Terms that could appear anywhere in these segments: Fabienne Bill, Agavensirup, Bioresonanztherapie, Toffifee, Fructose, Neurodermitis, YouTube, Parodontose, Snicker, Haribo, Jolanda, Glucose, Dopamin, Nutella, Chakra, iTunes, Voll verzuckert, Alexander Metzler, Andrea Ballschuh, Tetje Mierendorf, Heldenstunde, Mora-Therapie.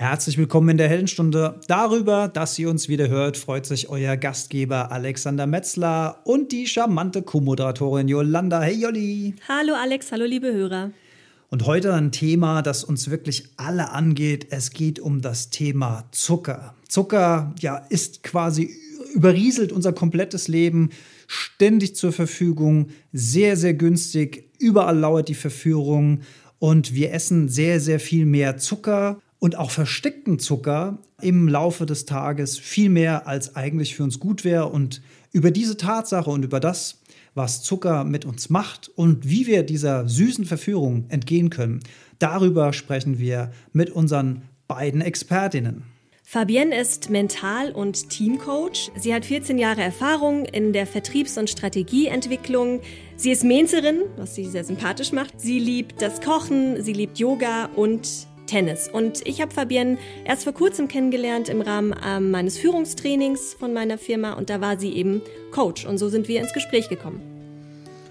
Herzlich willkommen in der Heldenstunde. Darüber, dass ihr uns wieder hört, freut sich euer Gastgeber Alexander Metzler und die charmante Co-Moderatorin Jolanda. Hey Jolli! Hallo Alex, hallo liebe Hörer. Und heute ein Thema, das uns wirklich alle angeht. Es geht um das Thema Zucker. Zucker, ja, ist quasi überrieselt unser komplettes Leben, ständig zur Verfügung, sehr, sehr günstig, überall lauert die Verführung und wir essen sehr, sehr viel mehr Zucker. Und auch versteckten Zucker im Laufe des Tages viel mehr, als eigentlich für uns gut wäre. Und über diese Tatsache und über das, was Zucker mit uns macht und wie wir dieser süßen Verführung entgehen können, darüber sprechen wir mit unseren beiden Expertinnen. Fabienne ist Mental- und Teamcoach. Sie hat 14 Jahre Erfahrung in der Vertriebs- und Strategieentwicklung. Sie ist Mainzerin, was sie sehr sympathisch macht. Sie liebt das Kochen, sie liebt Yoga und Tennis. Und ich habe Fabienne erst vor kurzem kennengelernt im Rahmen meines Führungstrainings von meiner Firma und da war sie eben Coach und so sind wir ins Gespräch gekommen.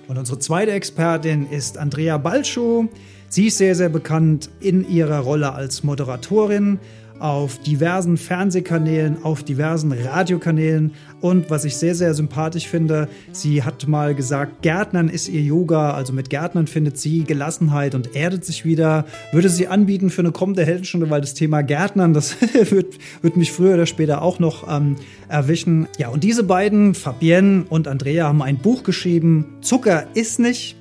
Und unsere zweite Expertin ist Andrea Ballschuh. Sie ist sehr, sehr bekannt in ihrer Rolle als Moderatorin auf diversen Fernsehkanälen, auf diversen Radiokanälen und was ich sehr, sehr sympathisch finde, sie hat mal gesagt, Gärtnern ist ihr Yoga, also mit Gärtnern findet sie Gelassenheit und erdet sich wieder. Würde sie anbieten für eine kommende Heldenstunde, weil das Thema Gärtnern, das wird mich früher oder später auch noch erwischen. Ja, und diese beiden, Fabienne und Andrea, haben ein Buch geschrieben, Zucker ist nicht.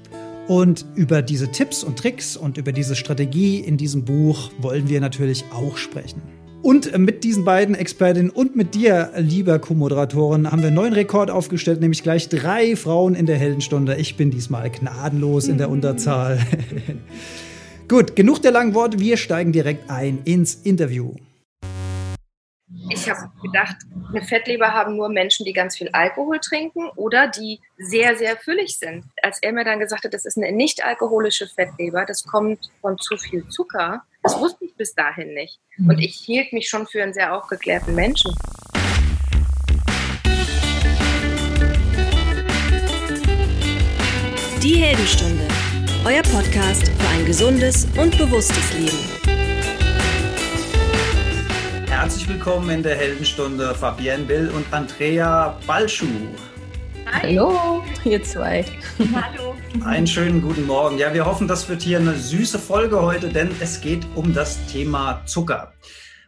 Und über diese Tipps und Tricks und über diese Strategie in diesem Buch wollen wir natürlich auch sprechen. Und mit diesen beiden Expertinnen und mit dir, lieber Co-Moderatorin, haben wir einen neuen Rekord aufgestellt, nämlich gleich 3 Frauen in der Heldenstunde. Ich bin diesmal gnadenlos in der Unterzahl. Gut, genug der langen Worte, wir steigen direkt ein ins Interview. Ich habe gedacht, eine Fettleber haben nur Menschen, die ganz viel Alkohol trinken oder die sehr, sehr füllig sind. Als er mir dann gesagt hat, das ist eine nicht alkoholische Fettleber, das kommt von zu viel Zucker, das wusste ich bis dahin nicht. Und ich hielt mich schon für einen sehr aufgeklärten Menschen. Die Heldenstunde, euer Podcast für ein gesundes und bewusstes Leben. Herzlich willkommen in der Heldenstunde, Fabienne Bill und Andrea Ballschuh. Hallo, ihr zwei. Hallo. Einen schönen guten Morgen. Ja, wir hoffen, das wird hier eine süße Folge heute, denn es geht um das Thema Zucker.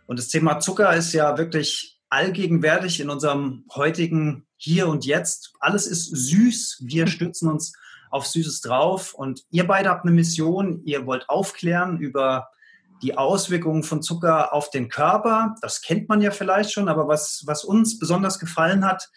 Und das Thema Zucker ist ja wirklich allgegenwärtig in unserem heutigen Hier und Jetzt. Alles ist süß. Wir stützen uns auf Süßes drauf. Und ihr beide habt eine Mission. Ihr wollt aufklären über die Auswirkungen von Zucker auf den Körper, das kennt man ja vielleicht schon, aber was uns besonders gefallen hat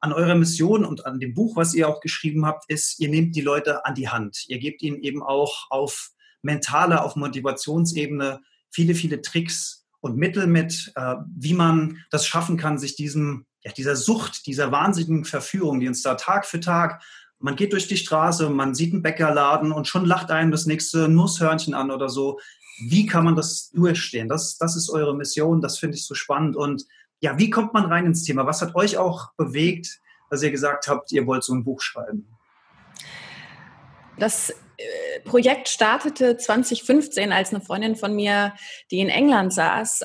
an eurer Mission und an dem Buch, was ihr auch geschrieben habt, ist, ihr nehmt die Leute an die Hand. Ihr gebt ihnen eben auch auf mentaler, auf Motivationsebene viele, viele Tricks und Mittel mit, wie man das schaffen kann, sich dieser Sucht, dieser wahnsinnigen Verführung, die uns da Tag für Tag. Man geht durch die Straße, man sieht einen Bäckerladen und schon lacht einem das nächste Nusshörnchen an oder so. Wie kann man das durchstehen? Das ist eure Mission, das finde ich so spannend. Und ja, wie kommt man rein ins Thema? Was hat euch auch bewegt, dass ihr gesagt habt, ihr wollt so ein Buch schreiben? Das Projekt startete 2015, als eine Freundin von mir, die in England saß,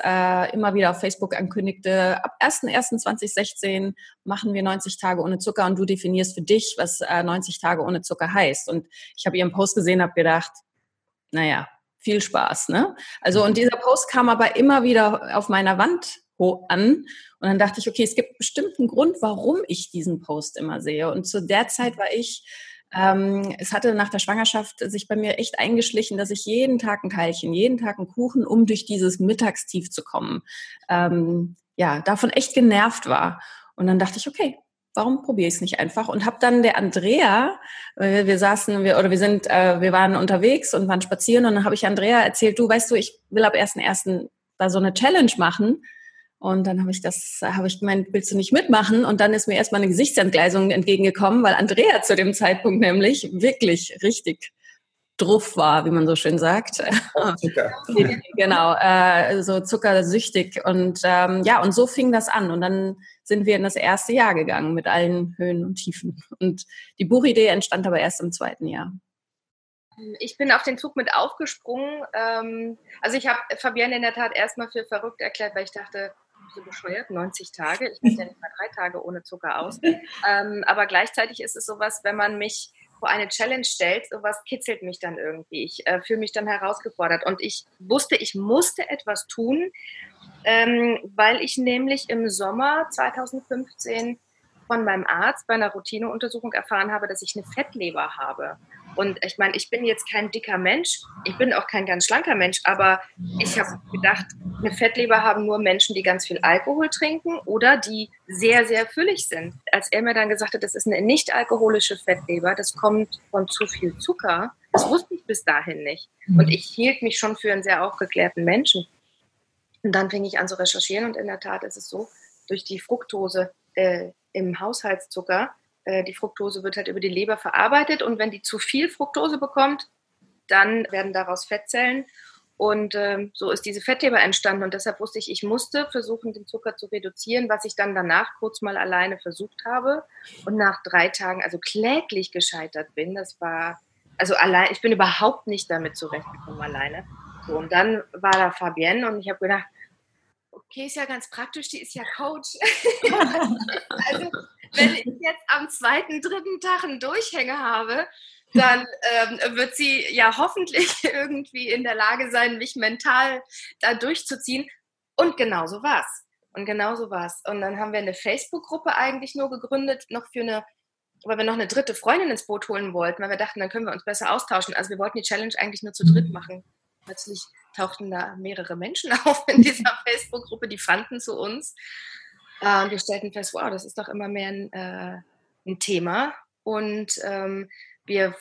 immer wieder auf Facebook ankündigte, ab 01.01.2016 machen wir 90 Tage ohne Zucker und du definierst für dich, was 90 Tage ohne Zucker heißt. Und ich habe ihren Post gesehen und habe gedacht, naja, viel Spaß, ne? Also, und dieser Post kam aber immer wieder auf meiner Wand an. Und dann dachte ich, okay, es gibt bestimmt einen Grund, warum ich diesen Post immer sehe. Und zu der Zeit war ich, es hatte nach der Schwangerschaft sich bei mir echt eingeschlichen, dass ich jeden Tag ein Teilchen, jeden Tag einen Kuchen, um durch dieses Mittagstief zu kommen, davon echt genervt war. Und dann dachte ich, okay, warum probiere ich es nicht einfach? Und habe dann der Andrea, wir waren unterwegs und waren spazieren und dann habe ich Andrea erzählt, ich will ab 1.1. da so eine Challenge machen. Und dann habe ich gemeint, willst du nicht mitmachen? Und dann ist mir erstmal eine Gesichtsentgleisung entgegengekommen, weil Andrea zu dem Zeitpunkt nämlich wirklich richtig druff war, wie man so schön sagt. Zucker. Genau, so zuckersüchtig. Und und so fing das an. Und dann sind wir in das erste Jahr gegangen mit allen Höhen und Tiefen. Und die Buchidee entstand aber erst im 2. Jahr. Ich bin auf den Zug mit aufgesprungen. Also ich habe Fabienne in der Tat erstmal für verrückt erklärt, weil ich dachte, so bescheuert, 90 Tage, ich bin ja nicht mal 3 Tage ohne Zucker aus. Aber gleichzeitig ist es sowas, wenn man mich vor eine Challenge stellt, sowas kitzelt mich dann irgendwie. Ich fühle mich dann herausgefordert und ich wusste, ich musste etwas tun, weil ich nämlich im Sommer 2015 von meinem Arzt bei einer Routineuntersuchung erfahren habe, dass ich eine Fettleber habe. Und ich meine, ich bin jetzt kein dicker Mensch, ich bin auch kein ganz schlanker Mensch, aber ich habe gedacht, eine Fettleber haben nur Menschen, die ganz viel Alkohol trinken oder die sehr, sehr füllig sind. Als er mir dann gesagt hat, das ist eine nicht-alkoholische Fettleber, das kommt von zu viel Zucker, das wusste ich bis dahin nicht. Und ich hielt mich schon für einen sehr aufgeklärten Menschen. Und dann fing ich an zu recherchieren und in der Tat ist es so, durch die Fructose im Haushaltszucker, die Fructose wird halt über die Leber verarbeitet und wenn die zu viel Fructose bekommt, dann werden daraus Fettzellen und so ist diese Fettleber entstanden und deshalb wusste ich, ich musste versuchen, den Zucker zu reduzieren, was ich dann danach kurz mal alleine versucht habe und nach 3 Tagen also kläglich gescheitert bin. Das war, also allein, ich bin überhaupt nicht damit zurechtgekommen alleine. So, und dann war da Fabienne und ich habe gedacht, okay, ist ja ganz praktisch, die ist ja Coach. Also wenn ich jetzt am 2., 3. Tag einen Durchhänger habe, dann wird sie ja hoffentlich irgendwie in der Lage sein, mich mental da durchzuziehen. Und genau so war es. Und genau so war es. Und dann haben wir eine Facebook-Gruppe eigentlich nur gegründet, weil wir noch eine dritte Freundin ins Boot holen wollten, weil wir dachten, dann können wir uns besser austauschen. Also wir wollten die Challenge eigentlich nur zu dritt machen. Plötzlich tauchten da mehrere Menschen auf in dieser Facebook-Gruppe, die fanden zu uns. Und wir stellten fest, wow, das ist doch immer mehr ein Thema. Und wir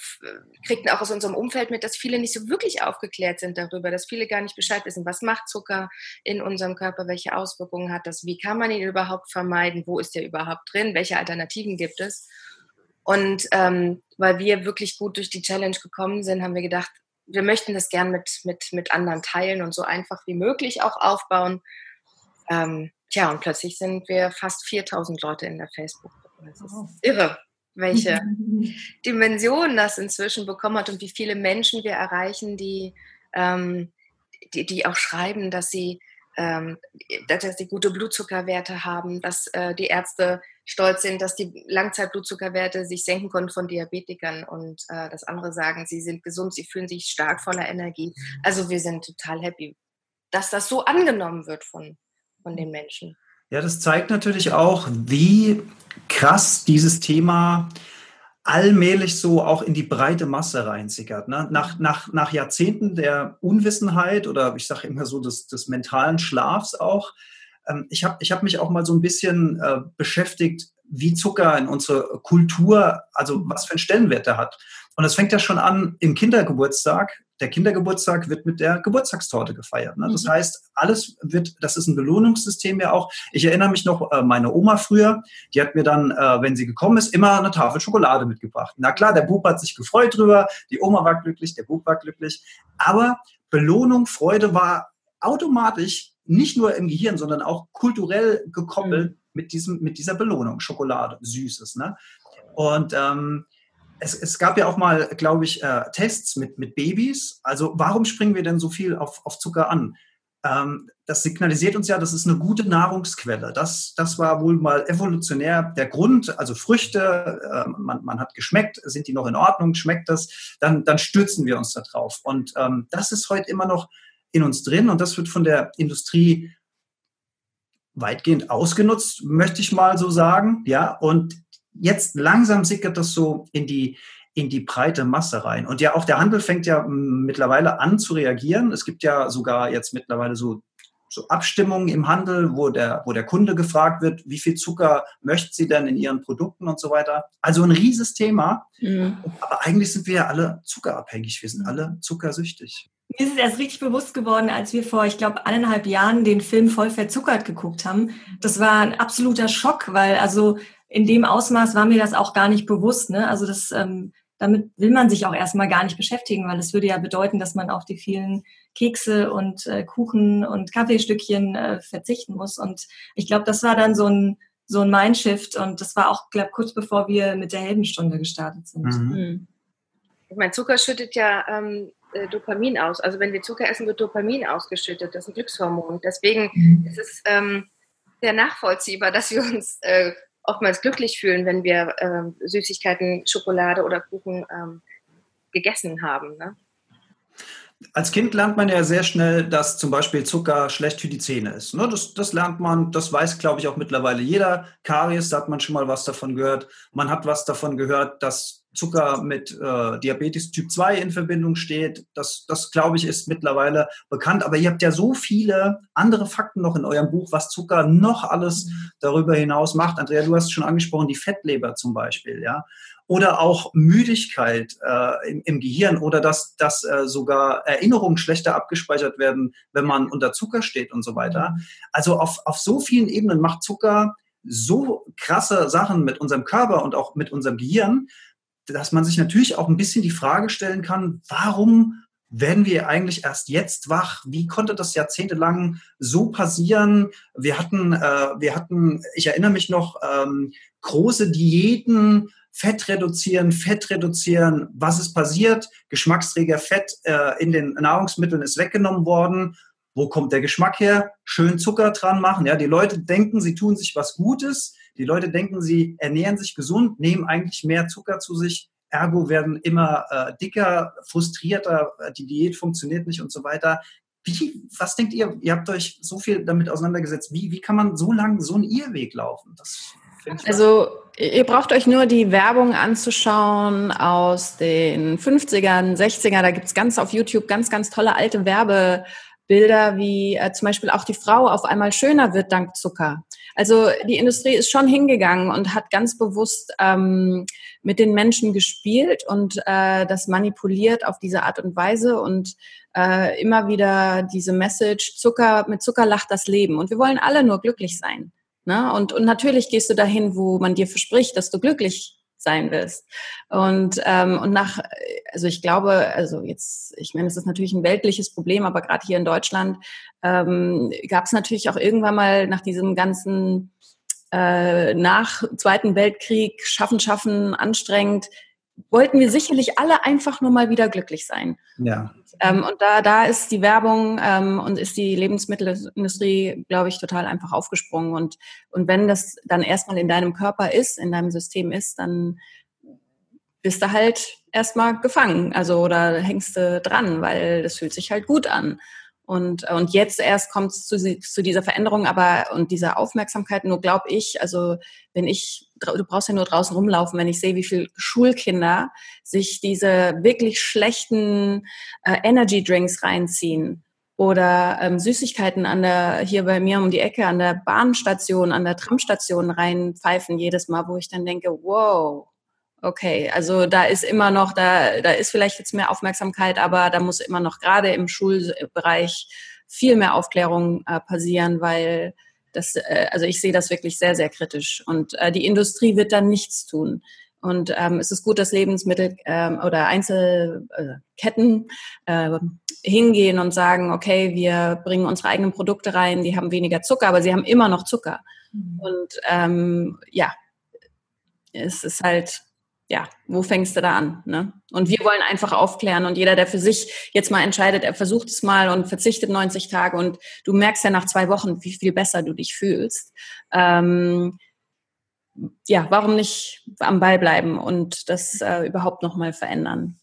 kriegten auch aus unserem Umfeld mit, dass viele nicht so wirklich aufgeklärt sind darüber, dass viele gar nicht Bescheid wissen, was macht Zucker in unserem Körper, welche Auswirkungen hat das, wie kann man ihn überhaupt vermeiden, wo ist der überhaupt drin, welche Alternativen gibt es. Und weil wir wirklich gut durch die Challenge gekommen sind, haben wir gedacht, wir möchten das gern mit anderen teilen und so einfach wie möglich auch aufbauen. Tja, und plötzlich sind wir fast 4000 Leute in der Facebook-Gruppe. Das ist irre, welche Dimension das inzwischen bekommen hat und wie viele Menschen wir erreichen, die auch schreiben, dass sie gute Blutzuckerwerte haben, dass die Ärzte stolz sind, dass die Langzeitblutzuckerwerte sich senken konnten von Diabetikern und dass andere sagen, sie sind gesund, sie fühlen sich stark, voller Energie. Also wir sind total happy, dass das so angenommen wird von den Menschen. Ja, das zeigt natürlich auch, wie krass dieses Thema allmählich so auch in die breite Masse reinsickert. Ne? Nach Jahrzehnten der Unwissenheit oder ich sage immer so des mentalen Schlafs auch. Ich hab mich auch mal so ein bisschen beschäftigt, wie Zucker in unsere Kultur, also was für einen Stellenwert er hat. Und das fängt ja schon an im Kindergeburtstag. Der Kindergeburtstag wird mit der Geburtstagstorte gefeiert. Ne? Das heißt, das ist ein Belohnungssystem ja auch. Ich erinnere mich noch, meine Oma früher, die hat mir dann, wenn sie gekommen ist, immer eine Tafel Schokolade mitgebracht. Na klar, der Bub hat sich gefreut drüber, die Oma war glücklich, der Bub war glücklich. Aber Belohnung, Freude war automatisch nicht nur im Gehirn, sondern auch kulturell gekoppelt mit dieser Belohnung. Schokolade, Süßes. Ne? Und es gab ja auch mal, glaube ich, Tests mit Babys. Also warum springen wir denn so viel auf Zucker an? Das signalisiert uns ja, das ist eine gute Nahrungsquelle. Das war wohl mal evolutionär der Grund. Also Früchte, man hat geschmeckt, sind die noch in Ordnung, schmeckt das? Dann stürzen wir uns da drauf. Und das ist heute immer noch in uns drin und das wird von der Industrie weitgehend ausgenutzt, möchte ich mal so sagen. Ja, und jetzt langsam sickert das so in die breite Masse rein. Und ja, auch der Handel fängt ja mittlerweile an zu reagieren. Es gibt ja sogar jetzt mittlerweile so Abstimmungen im Handel, wo der Kunde gefragt wird, wie viel Zucker möchten Sie denn in Ihren Produkten und so weiter. Also ein riesiges Thema. Mhm. Aber eigentlich sind wir ja alle zuckerabhängig. Wir sind alle zuckersüchtig. Mir ist es erst richtig bewusst geworden, als wir vor, ich glaube, 1,5 Jahren den Film Voll verzuckert geguckt haben. Das war ein absoluter Schock, weil in dem Ausmaß war mir das auch gar nicht bewusst. Ne? Also damit will man sich auch erstmal gar nicht beschäftigen, weil es würde ja bedeuten, dass man auf die vielen Kekse und Kuchen und Kaffeestückchen verzichten muss. Und ich glaube, das war dann so ein Mindshift. Und das war auch, glaube ich, kurz bevor wir mit der Heldenstunde gestartet sind. Mhm. Mhm. Ich meine, Zucker schüttet ja Dopamin aus. Also wenn wir Zucker essen, wird Dopamin ausgeschüttet. Das ist ein Glückshormon. Deswegen ist es sehr nachvollziehbar, dass wir uns oftmals glücklich fühlen, wenn wir Süßigkeiten, Schokolade oder Kuchen gegessen haben. Ne? Als Kind lernt man ja sehr schnell, dass zum Beispiel Zucker schlecht für die Zähne ist. Das lernt man, das weiß, glaube ich, auch mittlerweile jeder. Karies, da hat man schon mal was davon gehört. Man hat was davon gehört, dass Zucker mit Diabetes Typ 2 in Verbindung steht. Das, glaube ich, ist mittlerweile bekannt. Aber ihr habt ja so viele andere Fakten noch in eurem Buch, was Zucker noch alles darüber hinaus macht. Andrea, du hast schon angesprochen, die Fettleber zum Beispiel, ja. Oder auch Müdigkeit im Gehirn oder dass sogar Erinnerungen schlechter abgespeichert werden, wenn man unter Zucker steht und so weiter. Also auf so vielen Ebenen macht Zucker so krasse Sachen mit unserem Körper und auch mit unserem Gehirn, dass man sich natürlich auch ein bisschen die Frage stellen kann, warum werden wir eigentlich erst jetzt wach? Wie konnte das jahrzehntelang so passieren? Wir hatten, ich erinnere mich noch, große Diäten, Fett reduzieren. Was ist passiert? Geschmacksträger Fett in den Nahrungsmitteln ist weggenommen worden. Wo kommt der Geschmack her? Schön Zucker dran machen. Ja, die Leute denken, sie tun sich was Gutes. Die Leute denken, sie ernähren sich gesund, nehmen eigentlich mehr Zucker zu sich. Ergo werden immer dicker, frustrierter. Die Diät funktioniert nicht und so weiter. Was denkt ihr? Ihr habt euch so viel damit auseinandergesetzt. Wie kann man so lange so einen Irrweg laufen? Also ihr braucht euch nur die Werbung anzuschauen aus den 50ern, 60ern. Da gibt es ganz auf YouTube ganz, ganz tolle alte Werbebilder, wie zum Beispiel auch die Frau auf einmal schöner wird dank Zucker. Also die Industrie ist schon hingegangen und hat ganz bewusst mit den Menschen gespielt und das manipuliert auf diese Art und Weise und immer wieder diese Message, mit Zucker lacht das Leben. Und wir wollen alle nur glücklich sein. Ne? Und natürlich gehst du dahin, wo man dir verspricht, dass du glücklich sein wirst. Und ich meine, es ist natürlich ein weltliches Problem, aber gerade hier in Deutschland gab es natürlich auch irgendwann mal nach diesem ganzen nach Zweiten Weltkrieg, Schaffen, anstrengend, wollten wir sicherlich alle einfach nur mal wieder glücklich sein. Ja. Und da ist die Werbung und ist die Lebensmittelindustrie, glaube ich, total einfach aufgesprungen. Und wenn das dann erstmal in deinem Körper ist, in deinem System ist, dann bist du halt erstmal gefangen. Also oder hängst du dran, weil das fühlt sich halt gut an. Und jetzt erst kommt es zu dieser Veränderung und dieser Aufmerksamkeit. Nur glaube ich, also du brauchst ja nur draußen rumlaufen, wenn ich sehe, wie viele Schulkinder sich diese wirklich schlechten Energy Drinks reinziehen oder Süßigkeiten hier bei mir um die Ecke an der Bahnstation, an der Tramstation reinpfeifen jedes Mal, wo ich dann denke, wow. Okay, also da ist immer noch, da ist vielleicht jetzt mehr Aufmerksamkeit, aber da muss immer noch gerade im Schulbereich viel mehr Aufklärung passieren, weil das, ich sehe das wirklich sehr, sehr kritisch und die Industrie wird dann nichts tun. Und es ist gut, dass Lebensmittel oder Einzelketten hingehen und sagen, okay, wir bringen unsere eigenen Produkte rein, die haben weniger Zucker, aber sie haben immer noch Zucker. Mhm. Und es ist halt... Ja, wo fängst du da an? Ne? Und wir wollen einfach aufklären und jeder, der für sich jetzt mal entscheidet, er versucht es mal und verzichtet 90 Tage und du merkst ja nach 2 Wochen, wie viel besser du dich fühlst. Warum nicht am Ball bleiben und das überhaupt nochmal verändern?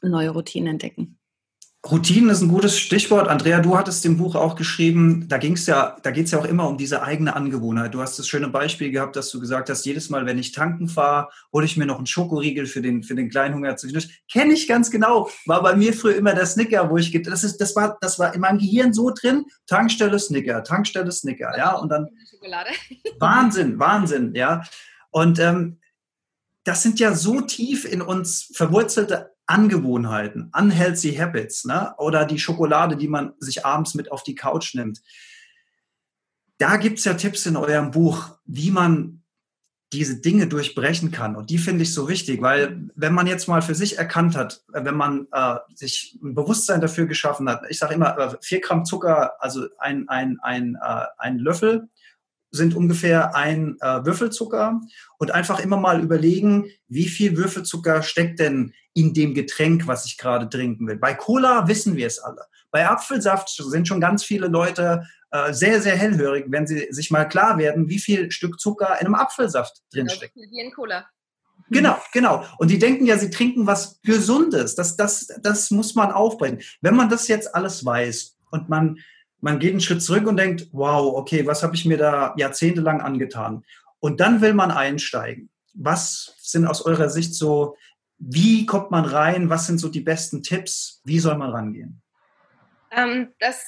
Neue Routinen entdecken. Routinen ist ein gutes Stichwort. Andrea, du hattest im Buch auch geschrieben, da geht es ja auch immer um diese eigene Angewohnheit. Du hast das schöne Beispiel gehabt, dass du gesagt hast, jedes Mal, wenn ich tanken fahre, hole ich mir noch einen Schokoriegel für den Kleinhunger zwischendurch. Kenne ich ganz genau. War bei mir früher immer der Snicker, wo ich das war in meinem Gehirn so drin. Tankstelle Snicker, ja. Und dann Schokolade. Wahnsinn, ja. Und das sind ja so tief in uns verwurzelte Angewohnheiten, unhealthy habits, ne? Oder die Schokolade, die man sich abends mit auf die Couch nimmt. Da gibt es ja Tipps in eurem Buch, wie man diese Dinge durchbrechen kann. Und die finde ich so wichtig, weil wenn man jetzt mal für sich erkannt hat, wenn man sich ein Bewusstsein dafür geschaffen hat, ich sage immer, 4 Gramm Zucker, also ein Löffel sind ungefähr ein Würfelzucker und einfach immer mal überlegen, wie viel Würfelzucker steckt denn in dem Getränk, was ich gerade trinken will. Bei Cola wissen wir es alle. Bei Apfelsaft sind schon ganz viele Leute sehr, sehr hellhörig, wenn sie sich mal klar werden, wie viel Stück Zucker in einem Apfelsaft drinsteckt. Wie in Cola. Genau, genau. Und die denken ja, sie trinken was Gesundes. Das muss man aufbrechen. Wenn man das jetzt alles weiß und man geht einen Schritt zurück und denkt, wow, okay, was habe ich mir da jahrzehntelang angetan? Und dann will man einsteigen. Was sind aus eurer Sicht so, wie kommt man rein? Was sind so die besten Tipps? Wie soll man rangehen? Das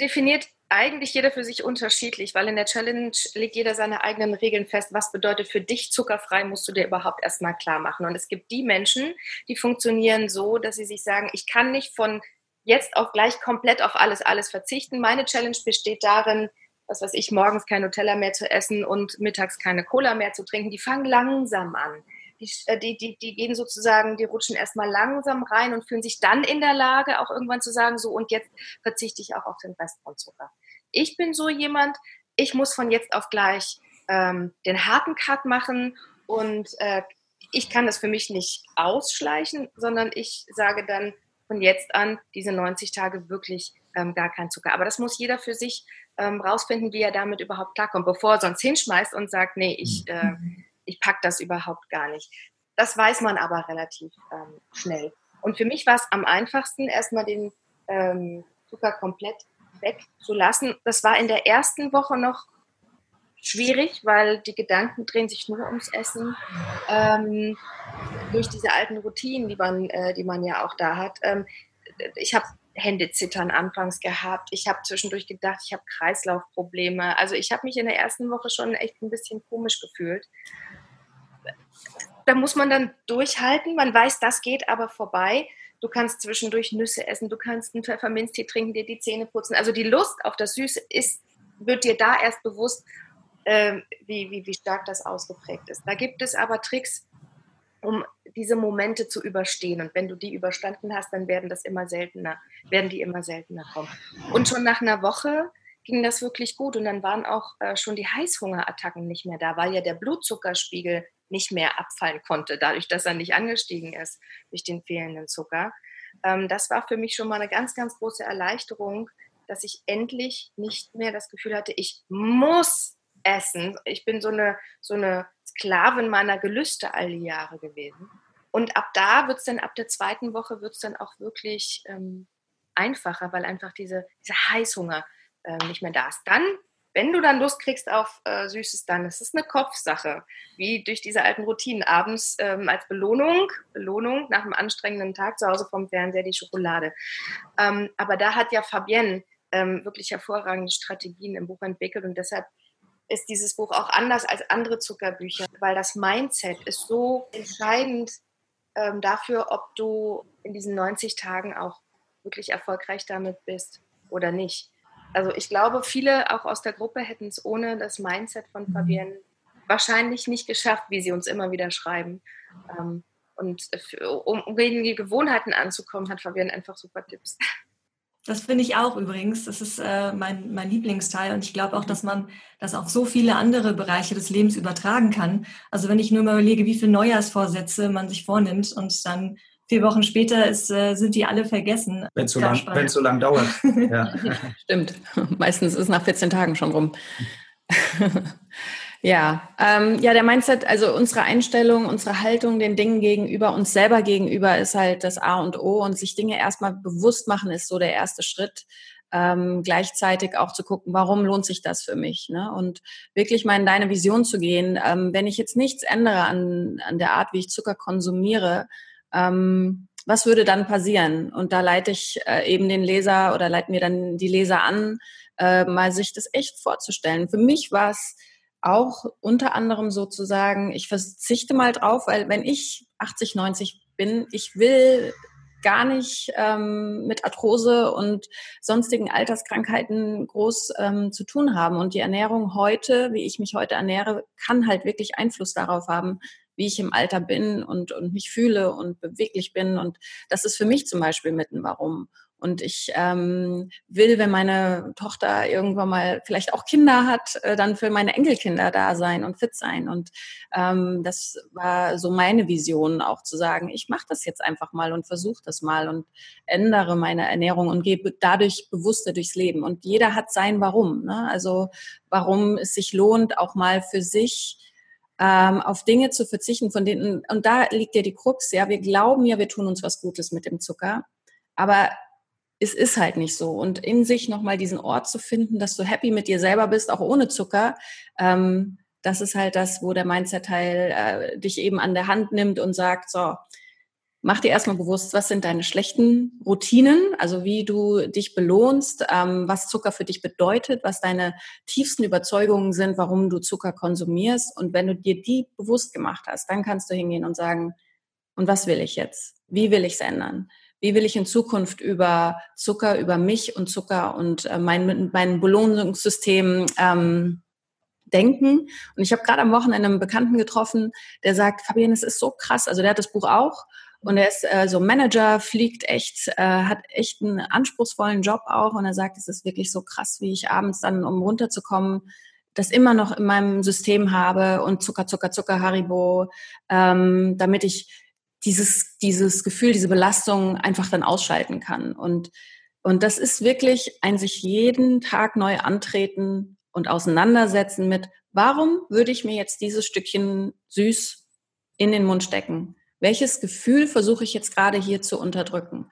definiert eigentlich jeder für sich unterschiedlich, weil in der Challenge legt jeder seine eigenen Regeln fest. Was bedeutet für dich zuckerfrei, musst du dir überhaupt erstmal klar machen. Und es gibt die Menschen, die funktionieren so, dass sie sich sagen, ich kann nicht von jetzt auch gleich komplett auf alles verzichten. Meine Challenge besteht darin, was weiß ich, morgens kein Nutella mehr zu essen und mittags keine Cola mehr zu trinken. Die fangen langsam an. Die gehen sozusagen, die rutschen erstmal langsam rein und fühlen sich dann in der Lage, auch irgendwann zu sagen, so und jetzt verzichte ich auch auf den Rest von Zucker. Ich bin so jemand, ich muss von jetzt auf gleich den harten Cut machen und ich kann das für mich nicht ausschleichen, sondern ich sage dann von jetzt an diese 90 Tage wirklich gar kein Zucker. Aber das muss jeder für sich rausfinden, wie er damit überhaupt klarkommt, bevor er sonst hinschmeißt und sagt, nee, ich packe das überhaupt gar nicht. Das weiß man aber relativ schnell. Und für mich war es am einfachsten, erstmal den Zucker komplett wegzulassen. Das war in der ersten Woche noch schwierig, weil die Gedanken drehen sich nur ums Essen. Durch diese alten Routinen, die man ja auch da hat. Ich habe Händezittern anfangs gehabt. Ich habe zwischendurch gedacht, ich habe Kreislaufprobleme. Also ich habe mich in der ersten Woche schon echt ein bisschen komisch gefühlt. Da muss man dann durchhalten. Man weiß, das geht aber vorbei. Du kannst zwischendurch Nüsse essen, du kannst einen Pfefferminztee trinken, dir die Zähne putzen. Also die Lust auf das Süße wird dir da erst bewusst, wie stark das ausgeprägt ist. Da gibt es aber Tricks, um diese Momente zu überstehen. Und wenn du die überstanden hast, dann werden die immer seltener kommen. Und schon nach einer Woche ging das wirklich gut. Und dann waren auch schon die Heißhungerattacken nicht mehr da, weil ja der Blutzuckerspiegel nicht mehr abfallen konnte, dadurch, dass er nicht angestiegen ist durch den fehlenden Zucker. Das war für mich schon mal eine ganz, ganz große Erleichterung, dass ich endlich nicht mehr das Gefühl hatte, ich muss essen. Ich bin so eine Sklavin meiner Gelüste all die Jahre gewesen. Und ab der zweiten Woche wird es dann auch wirklich einfacher, weil einfach dieser Heißhunger nicht mehr da ist. Dann, wenn du dann Lust kriegst auf Süßes, dann ist es eine Kopfsache, wie durch diese alten Routinen. Abends als Belohnung nach einem anstrengenden Tag zu Hause vom Fernseher die Schokolade. Aber da hat ja Fabienne wirklich hervorragende Strategien im Buch entwickelt und deshalb ist dieses Buch auch anders als andere Zuckerbücher, weil das Mindset ist so entscheidend dafür, ob du in diesen 90 Tagen auch wirklich erfolgreich damit bist oder nicht. Also ich glaube, viele auch aus der Gruppe hätten es ohne das Mindset von Fabienne wahrscheinlich nicht geschafft, wie sie uns immer wieder schreiben. Um gegen die Gewohnheiten anzukommen, hat Fabienne einfach super Tipps. Das finde ich auch übrigens. Das ist mein Lieblingsteil und ich glaube auch, dass man das auf so viele andere Bereiche des Lebens übertragen kann. Also wenn ich nur mal überlege, wie viele Neujahrsvorsätze man sich vornimmt und dann 4 Wochen später sind die alle vergessen. Wenn es so lang dauert. Ja. Stimmt. Meistens ist nach 14 Tagen schon rum. Ja, der Mindset, also unsere Einstellung, unsere Haltung den Dingen gegenüber, uns selber gegenüber ist halt das A und O und sich Dinge erstmal bewusst machen ist so der erste Schritt. Gleichzeitig auch zu gucken, warum lohnt sich das für mich, ne? Und wirklich mal in deine Vision zu gehen. Wenn ich jetzt nichts ändere an der Art, wie ich Zucker konsumiere, was würde dann passieren? Und da leite ich eben den Leser oder leiten wir dann die Leser an, mal sich das echt vorzustellen. Für mich war es auch unter anderem sozusagen, ich verzichte mal drauf, weil wenn ich 80, 90 bin, ich will gar nicht mit Arthrose und sonstigen Alterskrankheiten groß zu tun haben. Und die Ernährung heute, wie ich mich heute ernähre, kann halt wirklich Einfluss darauf haben, wie ich im Alter bin und mich fühle und beweglich bin. Und das ist für mich zum Beispiel mit ein Warum. Und ich will, wenn meine Tochter irgendwann mal vielleicht auch Kinder hat, dann für meine Enkelkinder da sein und fit sein. Und das war so meine Vision, auch zu sagen, ich mache das jetzt einfach mal und versuche das mal und ändere meine Ernährung und gehe dadurch bewusster durchs Leben. Und jeder hat sein Warum, ne? Also warum es sich lohnt, auch mal für sich auf Dinge zu verzichten, von denen, und da liegt ja die Krux, ja, wir glauben ja, wir tun uns was Gutes mit dem Zucker, aber es ist halt nicht so. Und in sich nochmal diesen Ort zu finden, dass du happy mit dir selber bist, auch ohne Zucker, das ist halt das, wo der Mindset-Teil dich eben an der Hand nimmt und sagt, so, mach dir erstmal bewusst, was sind deine schlechten Routinen, also wie du dich belohnst, was Zucker für dich bedeutet, was deine tiefsten Überzeugungen sind, warum du Zucker konsumierst. Und wenn du dir die bewusst gemacht hast, dann kannst du hingehen und sagen, und was will ich jetzt? Wie will ich es ändern? Wie will ich in Zukunft über Zucker, über mich und Zucker und mein Belohnungssystem denken? Und ich habe gerade am Wochenende einen Bekannten getroffen, der sagt, Fabienne, es ist so krass. Also der hat das Buch auch und er ist so Manager, fliegt echt, hat echt einen anspruchsvollen Job auch. Und er sagt, es ist wirklich so krass, wie ich abends dann, um runterzukommen, das immer noch in meinem System habe und Zucker, Zucker, Zucker, Haribo, damit ich dieses Gefühl, diese Belastung einfach dann ausschalten kann. Und das ist wirklich ein sich jeden Tag neu antreten und auseinandersetzen mit, warum würde ich mir jetzt dieses Stückchen süß in den Mund stecken? Welches Gefühl versuche ich jetzt gerade hier zu unterdrücken?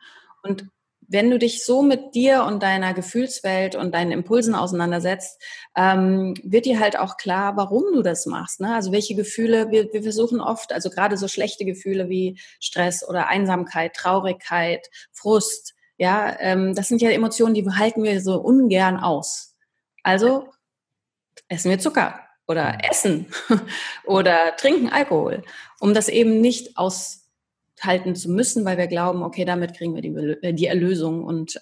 Und wenn du dich so mit dir und deiner Gefühlswelt und deinen Impulsen auseinandersetzt, wird dir halt auch klar, warum du das machst, ne? Also welche Gefühle, wir versuchen oft, also gerade so schlechte Gefühle wie Stress oder Einsamkeit, Traurigkeit, Frust, ja, das sind ja Emotionen, die halten wir so ungern aus. Also essen wir Zucker oder essen oder trinken Alkohol, um das eben nicht aushalten zu müssen, weil wir glauben, okay, damit kriegen wir die Erlösung. Und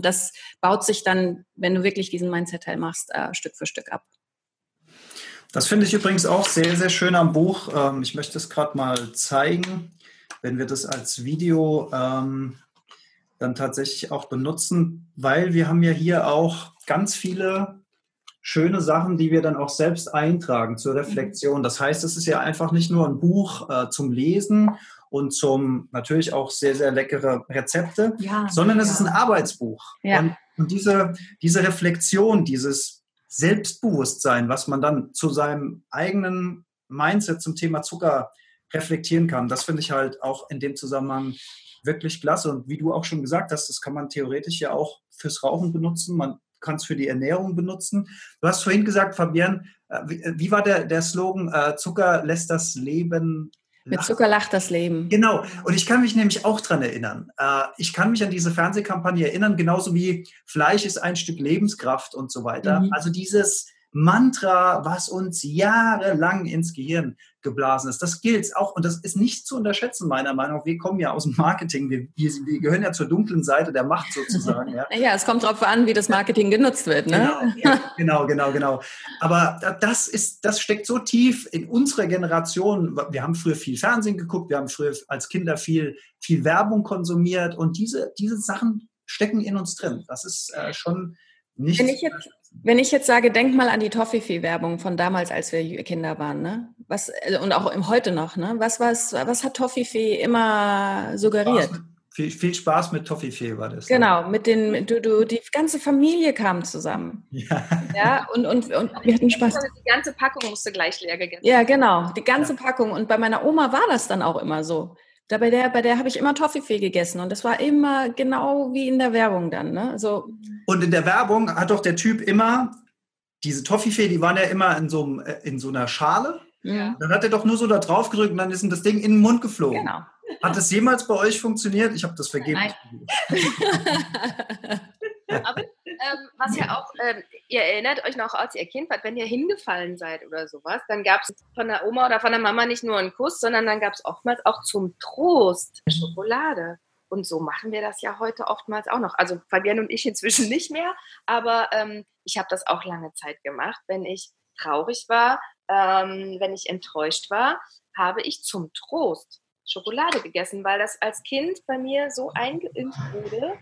das baut sich dann, wenn du wirklich diesen Mindset-Teil machst, Stück für Stück ab. Das finde ich übrigens auch sehr, sehr schön am Buch. Ich möchte es gerade mal zeigen, wenn wir das als Video dann tatsächlich auch benutzen, weil wir haben ja hier auch ganz viele schöne Sachen, die wir dann auch selbst eintragen zur Reflexion. Das heißt, es ist ja einfach nicht nur ein Buch zum Lesen und zum natürlich auch sehr, sehr leckere Rezepte, ja, sondern es ist ein Arbeitsbuch. Ja. Und diese Reflexion, dieses Selbstbewusstsein, was man dann zu seinem eigenen Mindset zum Thema Zucker reflektieren kann, das finde ich halt auch in dem Zusammenhang wirklich klasse. Und wie du auch schon gesagt hast, das kann man theoretisch ja auch fürs Rauchen benutzen, man kann es für die Ernährung benutzen. Du hast vorhin gesagt, Fabienne, wie war der Slogan, Zucker lässt das Leben lachen. Mit Zucker lacht das Leben. Genau. Und ich kann mich nämlich auch daran erinnern. Ich kann mich an diese Fernsehkampagne erinnern, genauso wie Fleisch ist ein Stück Lebenskraft und so weiter. Mhm. Also dieses Mantra, was uns jahrelang ins Gehirn geblasen ist, das gilt auch. Und das ist nicht zu unterschätzen, meiner Meinung nach. Wir kommen ja aus dem Marketing. Wir gehören ja zur dunklen Seite der Macht sozusagen. Ja, ja, es kommt darauf an, wie das Marketing genutzt wird. Ne? Genau, ja, genau. Aber das steckt so tief in unserer Generation. Wir haben früher viel Fernsehen geguckt. Wir haben früher als Kinder viel Werbung konsumiert. Und diese Sachen stecken in uns drin. Das ist schon nicht... Wenn ich jetzt sage, denk mal an die Toffifee-Werbung von damals, als wir Kinder waren, ne? Was, und auch heute noch, ne? Was hat Toffifee immer suggeriert? Viel Spaß mit Toffifee war das. Genau, mit die ganze Familie kam zusammen. Ja und wir hatten Spaß. Die ganze Packung musste gleich leer gegessen werden. Ja, genau, die ganze Packung. Und bei meiner Oma war das dann auch immer so. Bei der habe ich immer Toffifee gegessen und das war immer genau wie in der Werbung dann. Ne? So. Und in der Werbung hat doch der Typ immer, diese Toffifee, die waren ja immer in so einer Schale. Ja. Dann hat er doch nur so da drauf gedrückt und dann ist ihm das Ding in den Mund geflogen. Genau. Hat das jemals bei euch funktioniert? Ich habe das vergeben. Aber was ja auch, ihr erinnert euch noch, als ihr Kind wart, wenn ihr hingefallen seid oder sowas, dann gab es von der Oma oder von der Mama nicht nur einen Kuss, sondern dann gab es oftmals auch zum Trost Schokolade. Und so machen wir das ja heute oftmals auch noch. Also Fabienne und ich inzwischen nicht mehr, aber ich habe das auch lange Zeit gemacht. Wenn ich traurig war, wenn ich enttäuscht war, habe ich zum Trost Schokolade gegessen, weil das als Kind bei mir so eingeimpft wurde,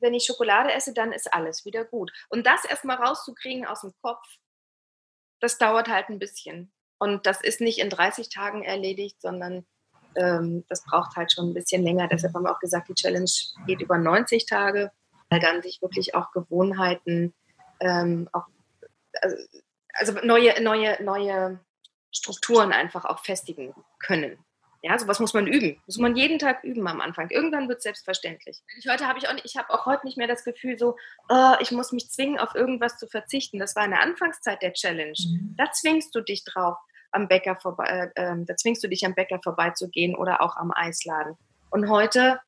wenn ich Schokolade esse, dann ist alles wieder gut. Und das erstmal rauszukriegen aus dem Kopf, das dauert halt ein bisschen. Und das ist nicht in 30 Tagen erledigt, sondern das braucht halt schon ein bisschen länger. Deshalb haben wir auch gesagt, die Challenge geht über 90 Tage, weil dann sich wirklich auch Gewohnheiten, also neue Strukturen einfach auch festigen können. Ja, sowas muss man üben. Muss man jeden Tag üben am Anfang. Irgendwann wird es selbstverständlich. Ich habe auch heute nicht mehr das Gefühl so, ich muss mich zwingen, auf irgendwas zu verzichten. Das war in der Anfangszeit der Challenge. Da zwingst du dich drauf, am Bäcker vorbeizugehen oder auch am Eisladen. Und heute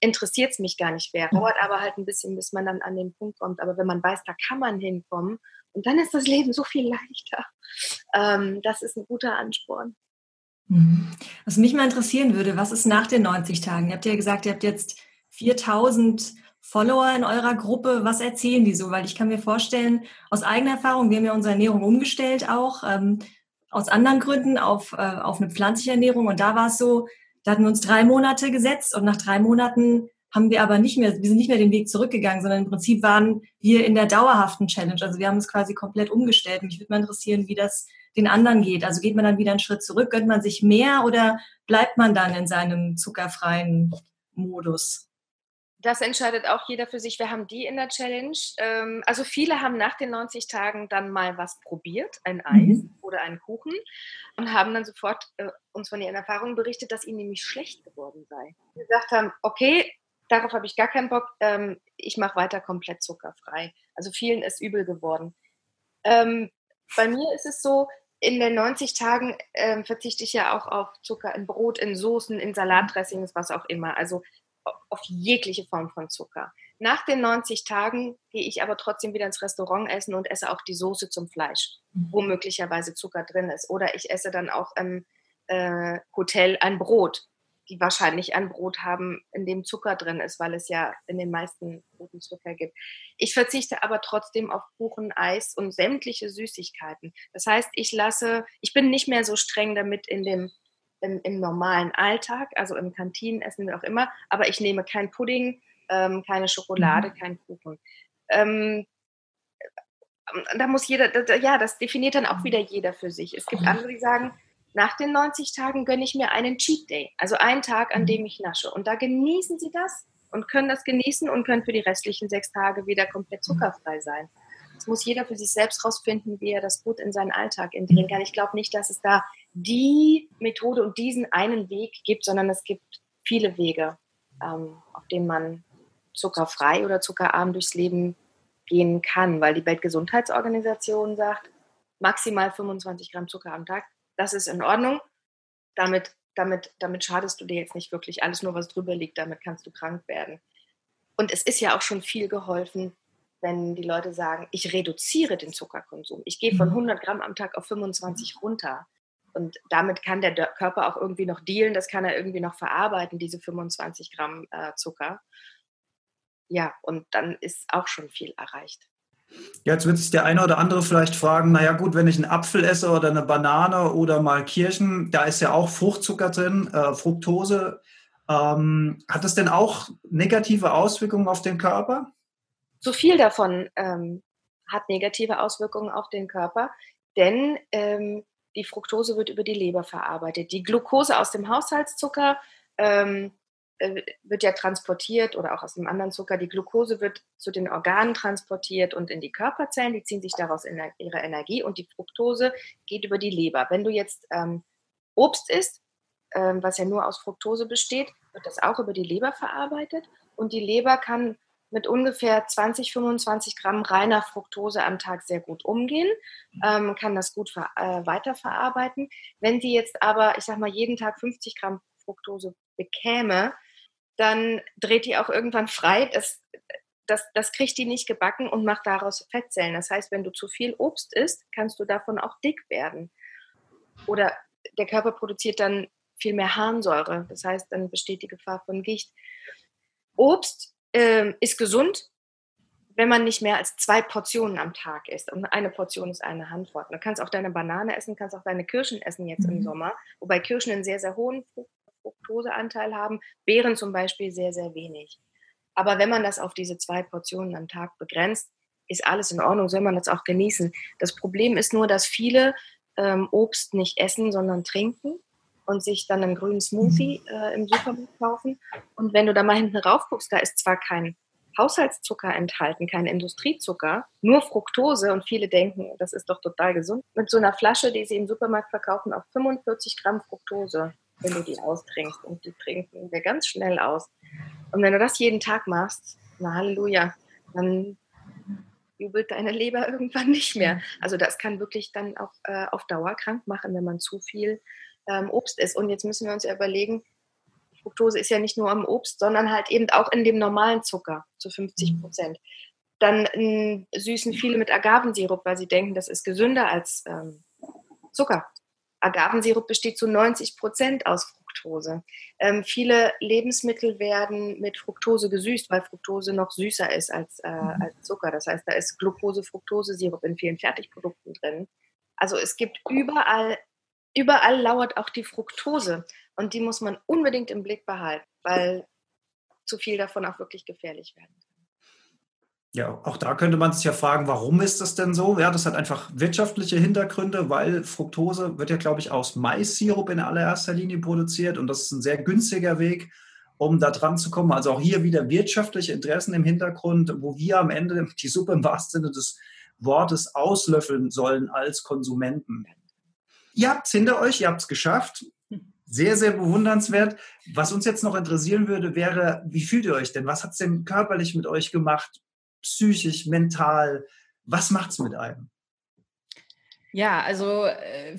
interessiert es mich gar nicht mehr. Dauert aber halt ein bisschen, bis man dann an den Punkt kommt. Aber wenn man weiß, da kann man hinkommen, und dann ist das Leben so viel leichter. Das ist ein guter Ansporn. Was mich mal interessieren würde, was ist nach den 90 Tagen? Ihr habt ja gesagt, ihr habt jetzt 4.000 Follower in eurer Gruppe. Was erzählen die so? Weil ich kann mir vorstellen, aus eigener Erfahrung, wir haben ja unsere Ernährung umgestellt auch, aus anderen Gründen auf eine pflanzliche Ernährung. Und da war es so, da hatten wir uns 3 Monate gesetzt und nach 3 Monaten haben wir aber nicht mehr den Weg zurückgegangen, sondern im Prinzip waren wir in der dauerhaften Challenge. Also wir haben es quasi komplett umgestellt. Mich würde mal interessieren, wie das den anderen geht. Also geht man dann wieder einen Schritt zurück? Gönnt man sich mehr oder bleibt man dann in seinem zuckerfreien Modus? Das entscheidet auch jeder für sich. Wir haben die in der Challenge. Also viele haben nach den 90 Tagen dann mal was probiert, ein Eis oder einen Kuchen, und haben dann sofort uns von ihren Erfahrungen berichtet, dass ihnen nämlich schlecht geworden sei. Sie gesagt haben, okay, darauf habe ich gar keinen Bock, ich mache weiter komplett zuckerfrei. Also vielen ist übel geworden. Bei mir ist es so, in den 90 Tagen verzichte ich ja auch auf Zucker in Brot, in Soßen, in Salatdressings, was auch immer. Also auf jegliche Form von Zucker. Nach den 90 Tagen gehe ich aber trotzdem wieder ins Restaurant essen und esse auch die Soße zum Fleisch, wo möglicherweise Zucker drin ist. Oder ich esse dann auch im Hotel ein Brot, die wahrscheinlich ein Brot haben, in dem Zucker drin ist, weil es ja in den meisten Broten Zucker gibt. Ich verzichte aber trotzdem auf Kuchen, Eis und sämtliche Süßigkeiten. Das heißt, ich bin nicht mehr so streng damit im normalen Alltag, also im Kantinenessen, wie auch immer, aber ich nehme kein Pudding, keine Schokolade, keinen Kuchen. Da muss das definiert dann auch wieder jeder für sich. Es gibt andere, die sagen, nach den 90 Tagen gönne ich mir einen Cheat Day, also einen Tag, an dem ich nasche. Und da genießen sie das und können das genießen und können für die restlichen 6 Tage wieder komplett zuckerfrei sein. Das muss jeder für sich selbst rausfinden, wie er das gut in seinen Alltag integrieren kann. Ich glaube nicht, dass es da die Methode und diesen einen Weg gibt, sondern es gibt viele Wege, auf denen man zuckerfrei oder zuckerarm durchs Leben gehen kann, weil die Weltgesundheitsorganisation sagt, maximal 25 Gramm Zucker am Tag. Das ist in Ordnung, damit schadest du dir jetzt nicht wirklich. Alles nur, was drüber liegt, damit kannst du krank werden. Und es ist ja auch schon viel geholfen, wenn die Leute sagen, ich reduziere den Zuckerkonsum. Ich gehe von 100 Gramm am Tag auf 25 runter. Und damit kann der Körper auch irgendwie noch dealen, das kann er irgendwie noch verarbeiten, diese 25 Gramm Zucker. Ja, und dann ist auch schon viel erreicht. Ja, jetzt wird sich der eine oder andere vielleicht fragen, naja gut, wenn ich einen Apfel esse oder eine Banane oder mal Kirschen, da ist ja auch Fruchtzucker drin, Fructose. Hat das denn auch negative Auswirkungen auf den Körper? So viel davon hat negative Auswirkungen auf den Körper, denn die Fructose wird über die Leber verarbeitet. Die Glucose aus dem Haushaltszucker wird ja transportiert oder auch aus dem anderen Zucker. Die Glucose wird zu den Organen transportiert und in die Körperzellen. Die ziehen sich daraus ihre Energie und die Fructose geht über die Leber. Wenn du jetzt Obst isst, was ja nur aus Fructose besteht, wird das auch über die Leber verarbeitet und die Leber kann mit ungefähr 20, 25 Gramm reiner Fructose am Tag sehr gut umgehen, kann das gut weiterverarbeiten. Wenn sie jetzt aber, ich sag mal, jeden Tag 50 Gramm Fructose bekäme, dann dreht die auch irgendwann frei. Das kriegt die nicht gebacken und macht daraus Fettzellen. Das heißt, wenn du zu viel Obst isst, kannst du davon auch dick werden. Oder der Körper produziert dann viel mehr Harnsäure. Das heißt, dann besteht die Gefahr von Gicht. Obst ist gesund, wenn man nicht mehr als 2 Portionen am Tag isst. Und eine Portion ist eine Handvoll. Du kannst auch deine Banane essen, kannst auch deine Kirschen essen jetzt im Sommer. Wobei Kirschen einen sehr, sehr hohen Fructoseanteil haben, Beeren zum Beispiel sehr, sehr wenig. Aber wenn man das auf diese 2 Portionen am Tag begrenzt, ist alles in Ordnung, soll man das auch genießen. Das Problem ist nur, dass viele Obst nicht essen, sondern trinken und sich dann einen grünen Smoothie im Supermarkt kaufen. Und wenn du da mal hinten rauf guckst, da ist zwar kein Haushaltszucker enthalten, kein Industriezucker, nur Fructose, und viele denken, das ist doch total gesund. Mit so einer Flasche, die sie im Supermarkt verkaufen, auf 45 Gramm Fructose, wenn du die austrinkst, und die trinken wir ganz schnell aus. Und wenn du das jeden Tag machst, na Halleluja, dann jubelt deine Leber irgendwann nicht mehr. Also das kann wirklich dann auch auf Dauer krank machen, wenn man zu viel Obst isst. Und jetzt müssen wir uns ja überlegen, Fructose ist ja nicht nur am Obst, sondern halt eben auch in dem normalen Zucker zu 50%. Dann süßen viele mit Agavensirup, weil sie denken, das ist gesünder als Zucker. Agavensirup besteht zu 90% aus Fructose. Viele Lebensmittel werden mit Fructose gesüßt, weil Fructose noch süßer ist als Zucker. Das heißt, da ist Glucose-Fructose-Sirup in vielen Fertigprodukten drin. Also es gibt überall lauert auch die Fructose. Und die muss man unbedingt im Blick behalten, weil zu viel davon auch wirklich gefährlich werden kann. Ja, auch da könnte man sich ja fragen, warum ist das denn so? Ja, das hat einfach wirtschaftliche Hintergründe, weil Fructose wird ja, glaube ich, aus Maissirup in allererster Linie produziert, und das ist ein sehr günstiger Weg, um da dran zu kommen. Also auch hier wieder wirtschaftliche Interessen im Hintergrund, wo wir am Ende die Suppe im wahrsten Sinne des Wortes auslöffeln sollen als Konsumenten. Ihr habt es hinter euch, ihr habt es geschafft. Sehr, sehr bewundernswert. Was uns jetzt noch interessieren würde, wäre, wie fühlt ihr euch denn? Was hat es denn körperlich mit euch gemacht? Psychisch, mental? Was macht es mit einem? Ja, also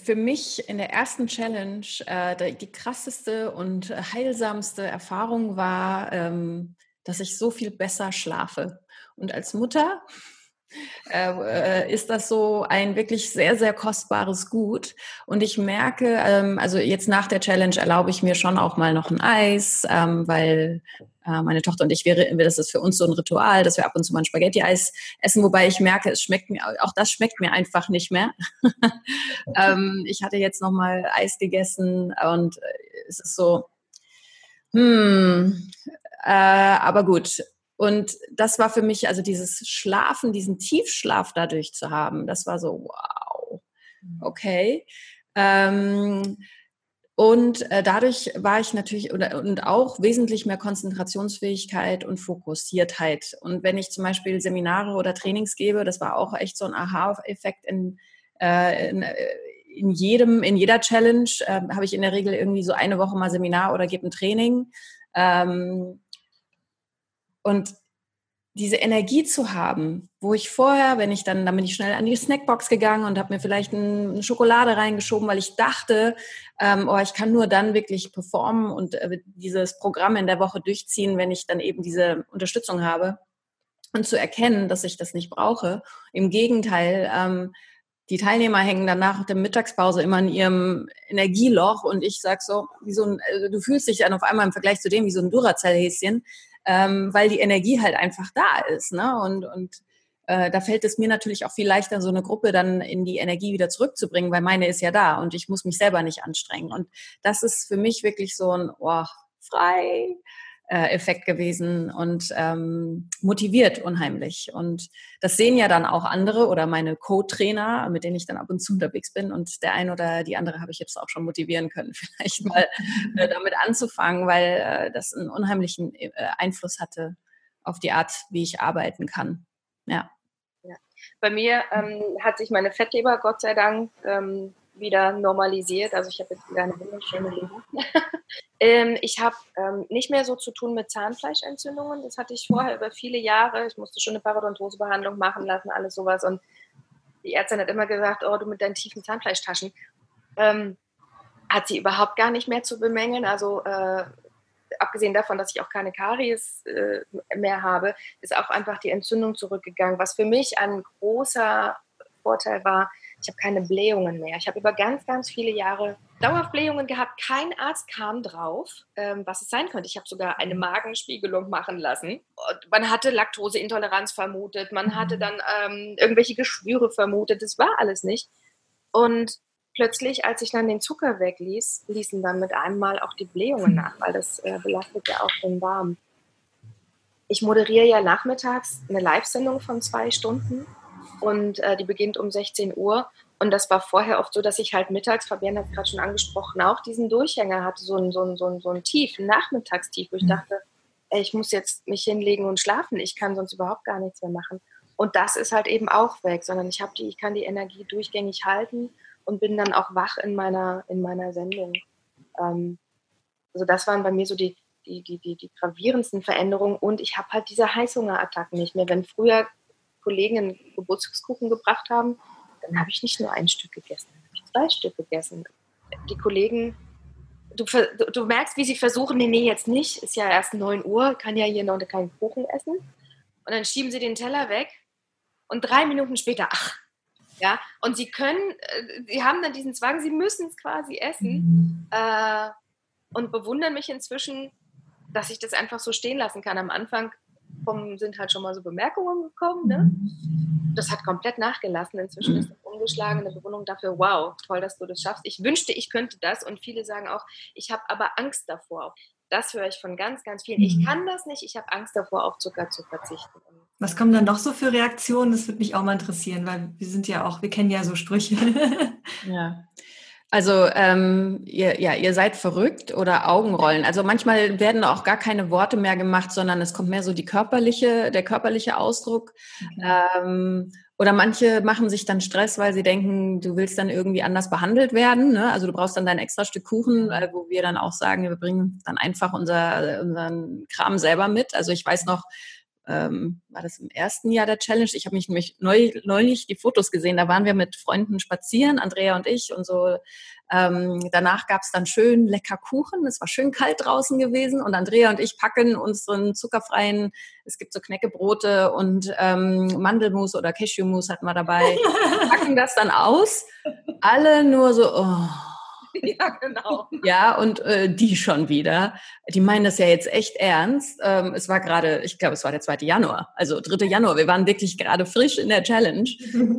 für mich in der ersten Challenge die krasseste und heilsamste Erfahrung war, dass ich so viel besser schlafe. Und als Mutter ist das so ein wirklich sehr, sehr kostbares Gut. Und ich merke, also jetzt nach der Challenge erlaube ich mir schon auch mal noch ein Eis, weil meine Tochter und ich, das ist für uns so ein Ritual, dass wir ab und zu mal ein Spaghetti-Eis essen, wobei ich merke, das schmeckt mir einfach nicht mehr. Ich hatte jetzt noch mal Eis gegessen und es ist so, aber gut. Und das war für mich, also dieses Schlafen, diesen Tiefschlaf dadurch zu haben, das war so, wow, okay. Dadurch war ich natürlich, und auch wesentlich mehr Konzentrationsfähigkeit und Fokussiertheit. Und wenn ich zum Beispiel Seminare oder Trainings gebe, das war auch echt so ein Aha-Effekt in jeder Challenge, habe ich in der Regel irgendwie so eine Woche mal Seminar oder gebe ein Training. Und diese Energie zu haben, wo ich vorher, dann bin ich schnell an die Snackbox gegangen und habe mir vielleicht eine Schokolade reingeschoben, weil ich dachte, ich kann nur dann wirklich performen und dieses Programm in der Woche durchziehen, wenn ich dann eben diese Unterstützung habe. Und zu erkennen, dass ich das nicht brauche. Im Gegenteil, die Teilnehmer hängen dann nach der Mittagspause immer in ihrem Energieloch, und ich sage so, du fühlst dich dann auf einmal im Vergleich zu dem wie so ein Duracell-Häschen, weil die Energie halt einfach da ist, ne? Und da fällt es mir natürlich auch viel leichter, so eine Gruppe dann in die Energie wieder zurückzubringen, weil meine ist ja da und ich muss mich selber nicht anstrengen. Und das ist für mich wirklich so ein Frei-Effekt gewesen und motiviert unheimlich. Und das sehen ja dann auch andere oder meine Co-Trainer, mit denen ich dann ab und zu unterwegs bin. Und der eine oder die andere habe ich jetzt auch schon motivieren können, vielleicht mal damit anzufangen, weil das einen unheimlichen Einfluss hatte auf die Art, wie ich arbeiten kann. Ja. Bei mir hat sich meine Fettleber, Gott sei Dank, wieder normalisiert. Also ich habe jetzt wieder eine wunderschöne Leber. Ich habe nicht mehr so zu tun mit Zahnfleischentzündungen. Das hatte ich vorher über viele Jahre. Ich musste schon eine Parodontosebehandlung machen lassen, alles sowas. Und die Ärztin hat immer gesagt, oh, du mit deinen tiefen Zahnfleischtaschen. Hat sie überhaupt gar nicht mehr zu bemängeln. Also abgesehen davon, dass ich auch keine Karies mehr habe, ist auch einfach die Entzündung zurückgegangen. Was für mich ein großer Vorteil war, ich habe keine Blähungen mehr. Ich habe über ganz, ganz viele Jahre dauerhaft Blähungen gehabt. Kein Arzt kam drauf, was es sein könnte. Ich habe sogar eine Magenspiegelung machen lassen. Und man hatte Laktoseintoleranz vermutet. Man hatte dann irgendwelche Geschwüre vermutet. Das war alles nicht. Und plötzlich, als ich dann den Zucker wegließ, ließen dann mit einem Mal auch die Blähungen nach, weil das belastet ja auch den Darm. ich moderiere ja nachmittags eine Live-Sendung von 2 Stunden und die beginnt um 16 Uhr. Und das war vorher oft so, dass ich halt mittags, Fabienne hat es gerade schon angesprochen, auch diesen Durchhänger hatte, so ein Tief, ein Nachmittagstief, wo ich dachte, ey, ich muss jetzt mich hinlegen und schlafen, ich kann sonst überhaupt gar nichts mehr machen. Und das ist halt eben auch weg, sondern ich kann die Energie durchgängig halten und bin dann auch wach in meiner Sendung. Also das waren bei mir so die gravierendsten Veränderungen. Und ich habe halt diese Heißhungerattacken nicht mehr. Wenn früher Kollegen Geburtstagskuchen gebracht haben, dann habe ich nicht nur ein Stück gegessen, dann habe ich 2 Stück gegessen. Die Kollegen, du merkst, wie sie versuchen, nee, jetzt nicht, ist ja erst 9 Uhr, kann ja hier noch keinen Kuchen essen. Und dann schieben sie den Teller weg und 3 Minuten später, ach, ja. Und sie haben dann diesen Zwang, sie müssen es quasi essen und bewundern mich inzwischen, dass ich das einfach so stehen lassen kann. Am Anfang sind halt schon mal so Bemerkungen gekommen, ne? Das hat komplett nachgelassen. Inzwischen ist das umgeschlagen, eine Bewunderung dafür, wow, toll, dass du das schaffst. Ich wünschte, ich könnte das und viele sagen auch, ich habe aber Angst davor. Das höre ich von ganz, ganz vielen. Ich kann das nicht, ich habe Angst davor, auf Zucker zu verzichten. Was kommen dann noch so für Reaktionen? Das würde mich auch mal interessieren, weil wir kennen ja so Sprüche. Ja. Also ihr seid verrückt oder Augenrollen. Also manchmal werden auch gar keine Worte mehr gemacht, sondern es kommt mehr so der körperliche Ausdruck. Okay. Oder manche machen sich dann Stress, weil sie denken, du willst dann irgendwie anders behandelt werden, ne? Also du brauchst dann dein extra Stück Kuchen, wo wir dann auch sagen, wir bringen dann einfach unseren Kram selber mit. Also ich weiß noch, war das im ersten Jahr der Challenge? Ich habe mich nämlich neulich die Fotos gesehen, da waren wir mit Freunden spazieren, Andrea und ich und so. Danach gab es dann schön lecker Kuchen, es war schön kalt draußen gewesen und Andrea und ich packen unseren zuckerfreien, es gibt so Knäckebrote und Mandelmus oder Cashewmus hatten wir dabei, packen das dann aus, alle nur so, oh. Ja, genau. Ja, und die schon wieder, die meinen das ja jetzt echt ernst. Es war gerade, ich glaube, es war der 2. Januar, also 3. Januar. Wir waren wirklich gerade frisch in der Challenge.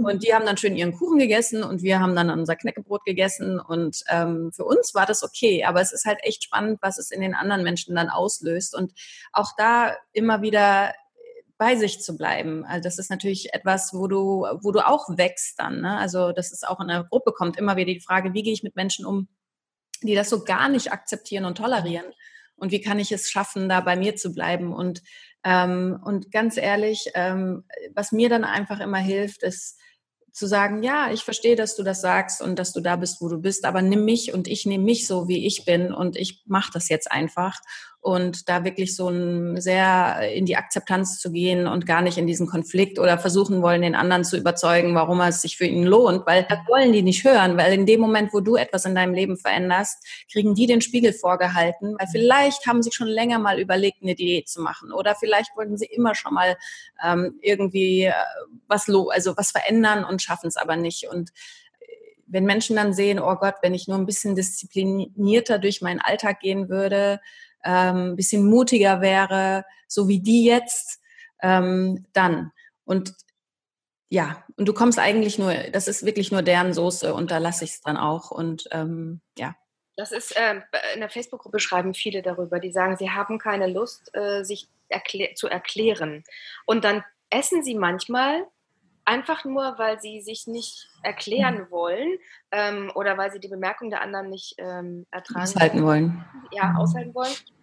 Und die haben dann schön ihren Kuchen gegessen und wir haben dann unser Knäckebrot gegessen. Und für uns war das okay. Aber es ist halt echt spannend, was es in den anderen Menschen dann auslöst. Und auch da immer wieder bei sich zu bleiben. Also das ist natürlich etwas, wo du auch wächst dann, ne? Also das ist auch in der Gruppe kommt immer wieder die Frage, wie gehe ich mit Menschen um, die das so gar nicht akzeptieren und tolerieren? Und wie kann ich es schaffen, da bei mir zu bleiben? Und ganz ehrlich, was mir dann einfach immer hilft, ist zu sagen, ja, ich verstehe, dass du das sagst und dass du da bist, wo du bist, aber nimm mich und ich nehme mich so, wie ich bin und ich mache das jetzt einfach. Und da wirklich so ein sehr in die Akzeptanz zu gehen und gar nicht in diesen Konflikt oder versuchen wollen, den anderen zu überzeugen, warum es sich für ihn lohnt, weil das wollen die nicht hören, weil in dem Moment, wo du etwas in deinem Leben veränderst, kriegen die den Spiegel vorgehalten, weil vielleicht haben sie schon länger mal überlegt, eine Diät zu machen oder vielleicht wollten sie immer schon mal irgendwie was verändern und schaffen es aber nicht. Und wenn Menschen dann sehen, oh Gott, wenn ich nur ein bisschen disziplinierter durch meinen Alltag gehen würde, ein bisschen mutiger wäre, so wie die jetzt, dann. Und ja, und du kommst eigentlich nur, das ist wirklich nur deren Soße und da lasse ich es dann auch und ja. Das ist, in der Facebook-Gruppe schreiben viele darüber, die sagen, sie haben keine Lust, sich zu erklären. Und dann essen sie manchmal einfach nur, weil sie sich nicht erklären wollen oder weil sie die Bemerkung der anderen nicht aushalten wollen,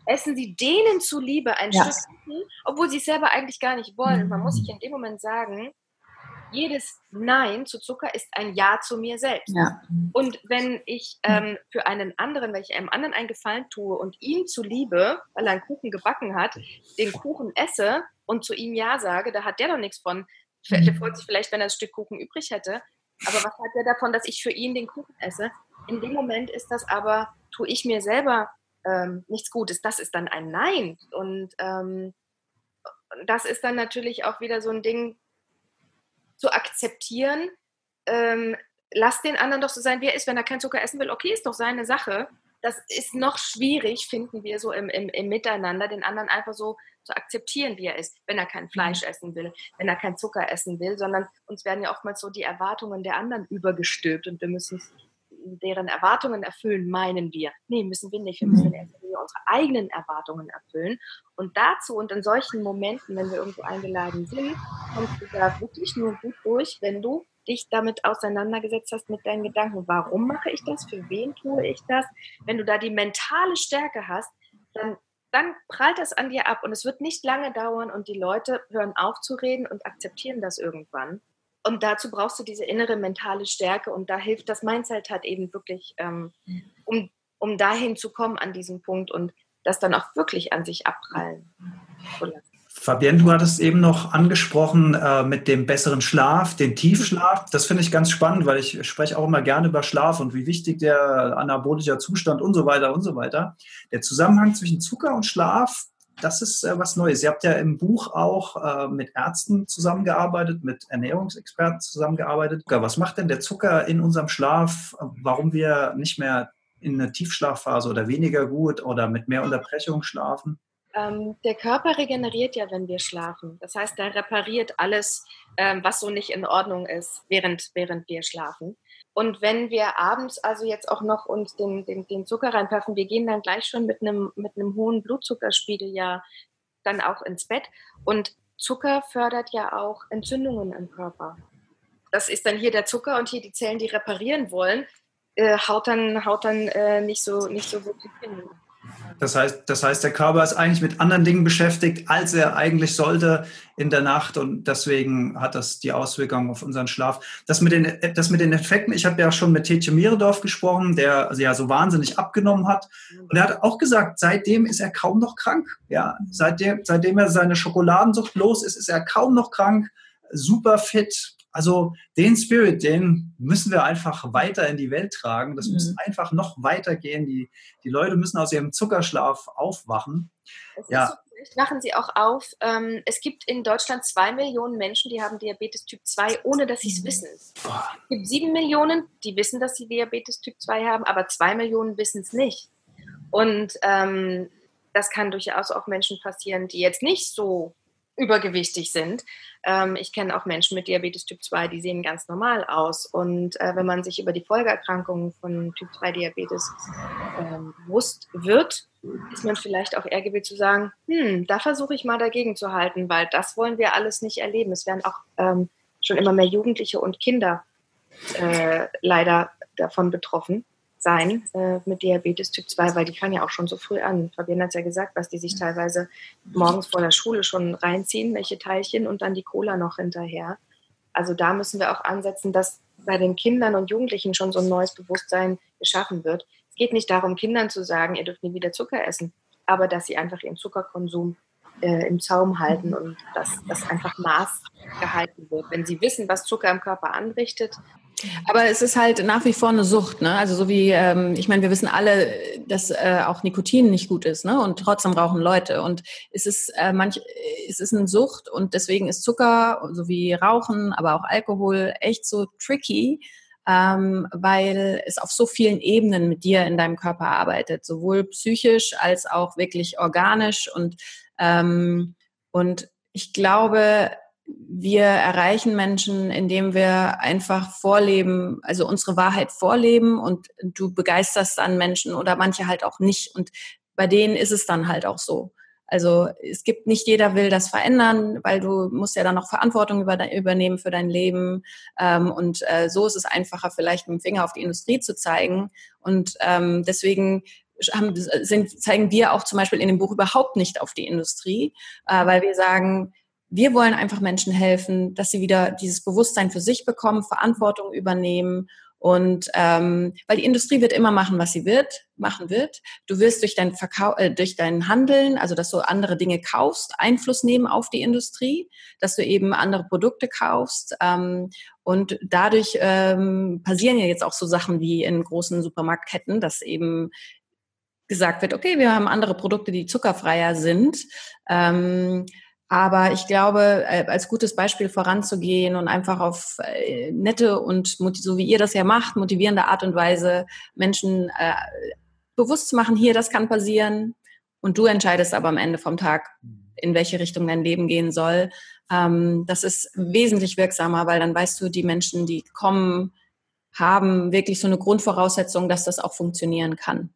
essen sie denen zuliebe ein Stück Kuchen, obwohl sie es selber eigentlich gar nicht wollen. Und man muss sich in dem Moment sagen, jedes Nein zu Zucker ist ein Ja zu mir selbst. Ja. Und wenn ich einem anderen einen Gefallen tue und ihm zuliebe, weil er einen Kuchen gebacken hat, den Kuchen esse und zu ihm Ja sage, da hat der doch nichts von. Der freut sich vielleicht, wenn er ein Stück Kuchen übrig hätte. Aber was hat er davon, dass ich für ihn den Kuchen esse? In dem Moment ist das aber, tue ich mir selber nichts Gutes. Das ist dann ein Nein. Und das ist dann natürlich auch wieder so ein Ding zu akzeptieren. Lass den anderen doch so sein, wie er ist. Wenn er keinen Zucker essen will, okay, ist doch seine Sache. Das ist noch schwierig, finden wir so im Miteinander, den anderen einfach so zu akzeptieren, wie er ist, wenn er kein Fleisch essen will, wenn er kein Zucker essen will, sondern uns werden ja oftmals so die Erwartungen der anderen übergestülpt und wir müssen deren Erwartungen erfüllen, meinen wir. Nee, müssen wir nicht, wir müssen unsere eigenen Erwartungen erfüllen. Und dazu und in solchen Momenten, wenn wir irgendwo eingeladen sind, kommst du da wirklich nur gut durch, wenn du dich damit auseinandergesetzt hast mit deinen Gedanken. Warum mache ich das? Für wen tue ich das? Wenn du da die mentale Stärke hast, dann prallt das an dir ab und es wird nicht lange dauern und die Leute hören auf zu reden und akzeptieren das irgendwann. Und dazu brauchst du diese innere mentale Stärke und da hilft das Mindset halt eben wirklich, um dahin zu kommen an diesem Punkt und das dann auch wirklich an sich abprallen. Fabienne, du hattest eben noch angesprochen mit dem besseren Schlaf, den Tiefschlaf. Das finde ich ganz spannend, weil ich spreche auch immer gerne über Schlaf und wie wichtig der anabolische Zustand und so weiter und so weiter. Der Zusammenhang zwischen Zucker und Schlaf, das ist was Neues. Ihr habt ja im Buch auch mit Ärzten zusammengearbeitet, mit Ernährungsexperten zusammengearbeitet. Was macht denn der Zucker in unserem Schlaf, warum wir nicht mehr in einer Tiefschlafphase oder weniger gut oder mit mehr Unterbrechung schlafen? Der Körper regeneriert ja, wenn wir schlafen. Das heißt, er repariert alles, was so nicht in Ordnung ist, während wir schlafen. Und wenn wir abends also jetzt auch noch uns den Zucker reinpaffen, wir gehen dann gleich schon mit einem hohen Blutzuckerspiegel ja dann auch ins Bett. Und Zucker fördert ja auch Entzündungen im Körper. Das ist dann hier der Zucker und hier die Zellen, die reparieren wollen, haut dann nicht so wirklich hin. Das heißt, der Körper ist eigentlich mit anderen Dingen beschäftigt, als er eigentlich sollte in der Nacht und deswegen hat das die Auswirkungen auf unseren Schlaf. Das mit den Effekten, ich habe ja schon mit Tetje Mierendorf gesprochen, der ja so wahnsinnig abgenommen hat und er hat auch gesagt, seitdem ist er kaum noch krank. Ja, seitdem er seine Schokoladensucht los ist, ist er kaum noch krank, super fit. Also den Spirit, den müssen wir einfach weiter in die Welt tragen. Das muss einfach noch weitergehen. Die Leute müssen aus ihrem Zuckerschlaf aufwachen. Vielleicht wachen sie auch auf. Es gibt in Deutschland 2 Millionen Menschen, die haben Diabetes Typ 2, ohne dass sie es wissen. Boah. Es gibt 7 Millionen, die wissen, dass sie Diabetes Typ 2 haben, aber 2 Millionen wissen es nicht. Und das kann durchaus auch Menschen passieren, die jetzt nicht so übergewichtig sind. Ich kenne auch Menschen mit Diabetes Typ 2, die sehen ganz normal aus. Und wenn man sich über die Folgeerkrankungen von Typ 2 Diabetes bewusst wird, ist man vielleicht auch eher gewillt zu sagen, da versuche ich mal dagegen zu halten, weil das wollen wir alles nicht erleben. Es werden auch schon immer mehr Jugendliche und Kinder leider davon betroffen sein mit Diabetes Typ 2, weil die fangen ja auch schon so früh an. Fabienne hat es ja gesagt, was die sich teilweise morgens vor der Schule schon reinziehen, welche Teilchen und dann die Cola noch hinterher. Also da müssen wir auch ansetzen, dass bei den Kindern und Jugendlichen schon so ein neues Bewusstsein geschaffen wird. Es geht nicht darum, Kindern zu sagen, ihr dürft nie wieder Zucker essen, aber dass sie einfach ihren Zuckerkonsum im Zaum halten und dass das einfach Maß gehalten wird. Wenn sie wissen, was Zucker im Körper anrichtet. Aber es ist halt nach wie vor eine Sucht, ne? Also so wie, ich meine, wir wissen alle, dass auch Nikotin nicht gut ist, ne? Und trotzdem rauchen Leute. Und es ist eine Sucht und deswegen ist Zucker, so wie Rauchen, aber auch Alkohol echt so tricky, weil es auf so vielen Ebenen mit dir in deinem Körper arbeitet, sowohl psychisch als auch wirklich organisch. Und ich glaube, wir erreichen Menschen, indem wir einfach vorleben, also unsere Wahrheit vorleben und du begeisterst dann Menschen oder manche halt auch nicht und bei denen ist es dann halt auch so. Also es gibt nicht jeder will das verändern, weil du musst ja dann noch Verantwortung übernehmen für dein Leben und so ist es einfacher vielleicht mit dem Finger auf die Industrie zu zeigen und deswegen zeigen wir auch zum Beispiel in dem Buch überhaupt nicht auf die Industrie, weil wir sagen, wir wollen einfach Menschen helfen, dass sie wieder dieses Bewusstsein für sich bekommen, Verantwortung übernehmen und weil die Industrie wird immer machen, was sie machen wird. Du wirst durch dein Handeln, also dass du andere Dinge kaufst, Einfluss nehmen auf die Industrie, dass du eben andere Produkte kaufst und dadurch passieren ja jetzt auch so Sachen wie in großen Supermarktketten, dass eben gesagt wird, okay, wir haben andere Produkte, die zuckerfreier sind. Aber ich glaube, als gutes Beispiel voranzugehen und einfach auf nette und, so wie ihr das ja macht, motivierende Art und Weise Menschen bewusst zu machen, hier, das kann passieren und du entscheidest aber am Ende vom Tag, in welche Richtung dein Leben gehen soll. Das ist wesentlich wirksamer, weil dann weißt du, die Menschen, die kommen, haben wirklich so eine Grundvoraussetzung, dass das auch funktionieren kann.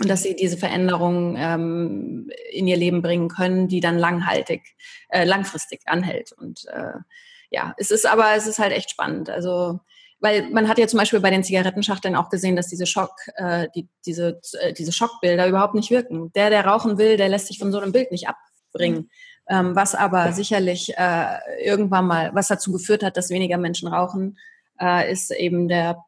und dass sie diese Veränderungen in ihr Leben bringen können, die dann langfristig anhält. Und ja, es ist halt echt spannend. Also, weil man hat ja zum Beispiel bei den Zigarettenschachteln auch gesehen, dass diese Schockbilder überhaupt nicht wirken. Der rauchen will, der lässt sich von so einem Bild nicht abbringen. Was aber sicherlich irgendwann mal, was dazu geführt hat, dass weniger Menschen rauchen, ist eben der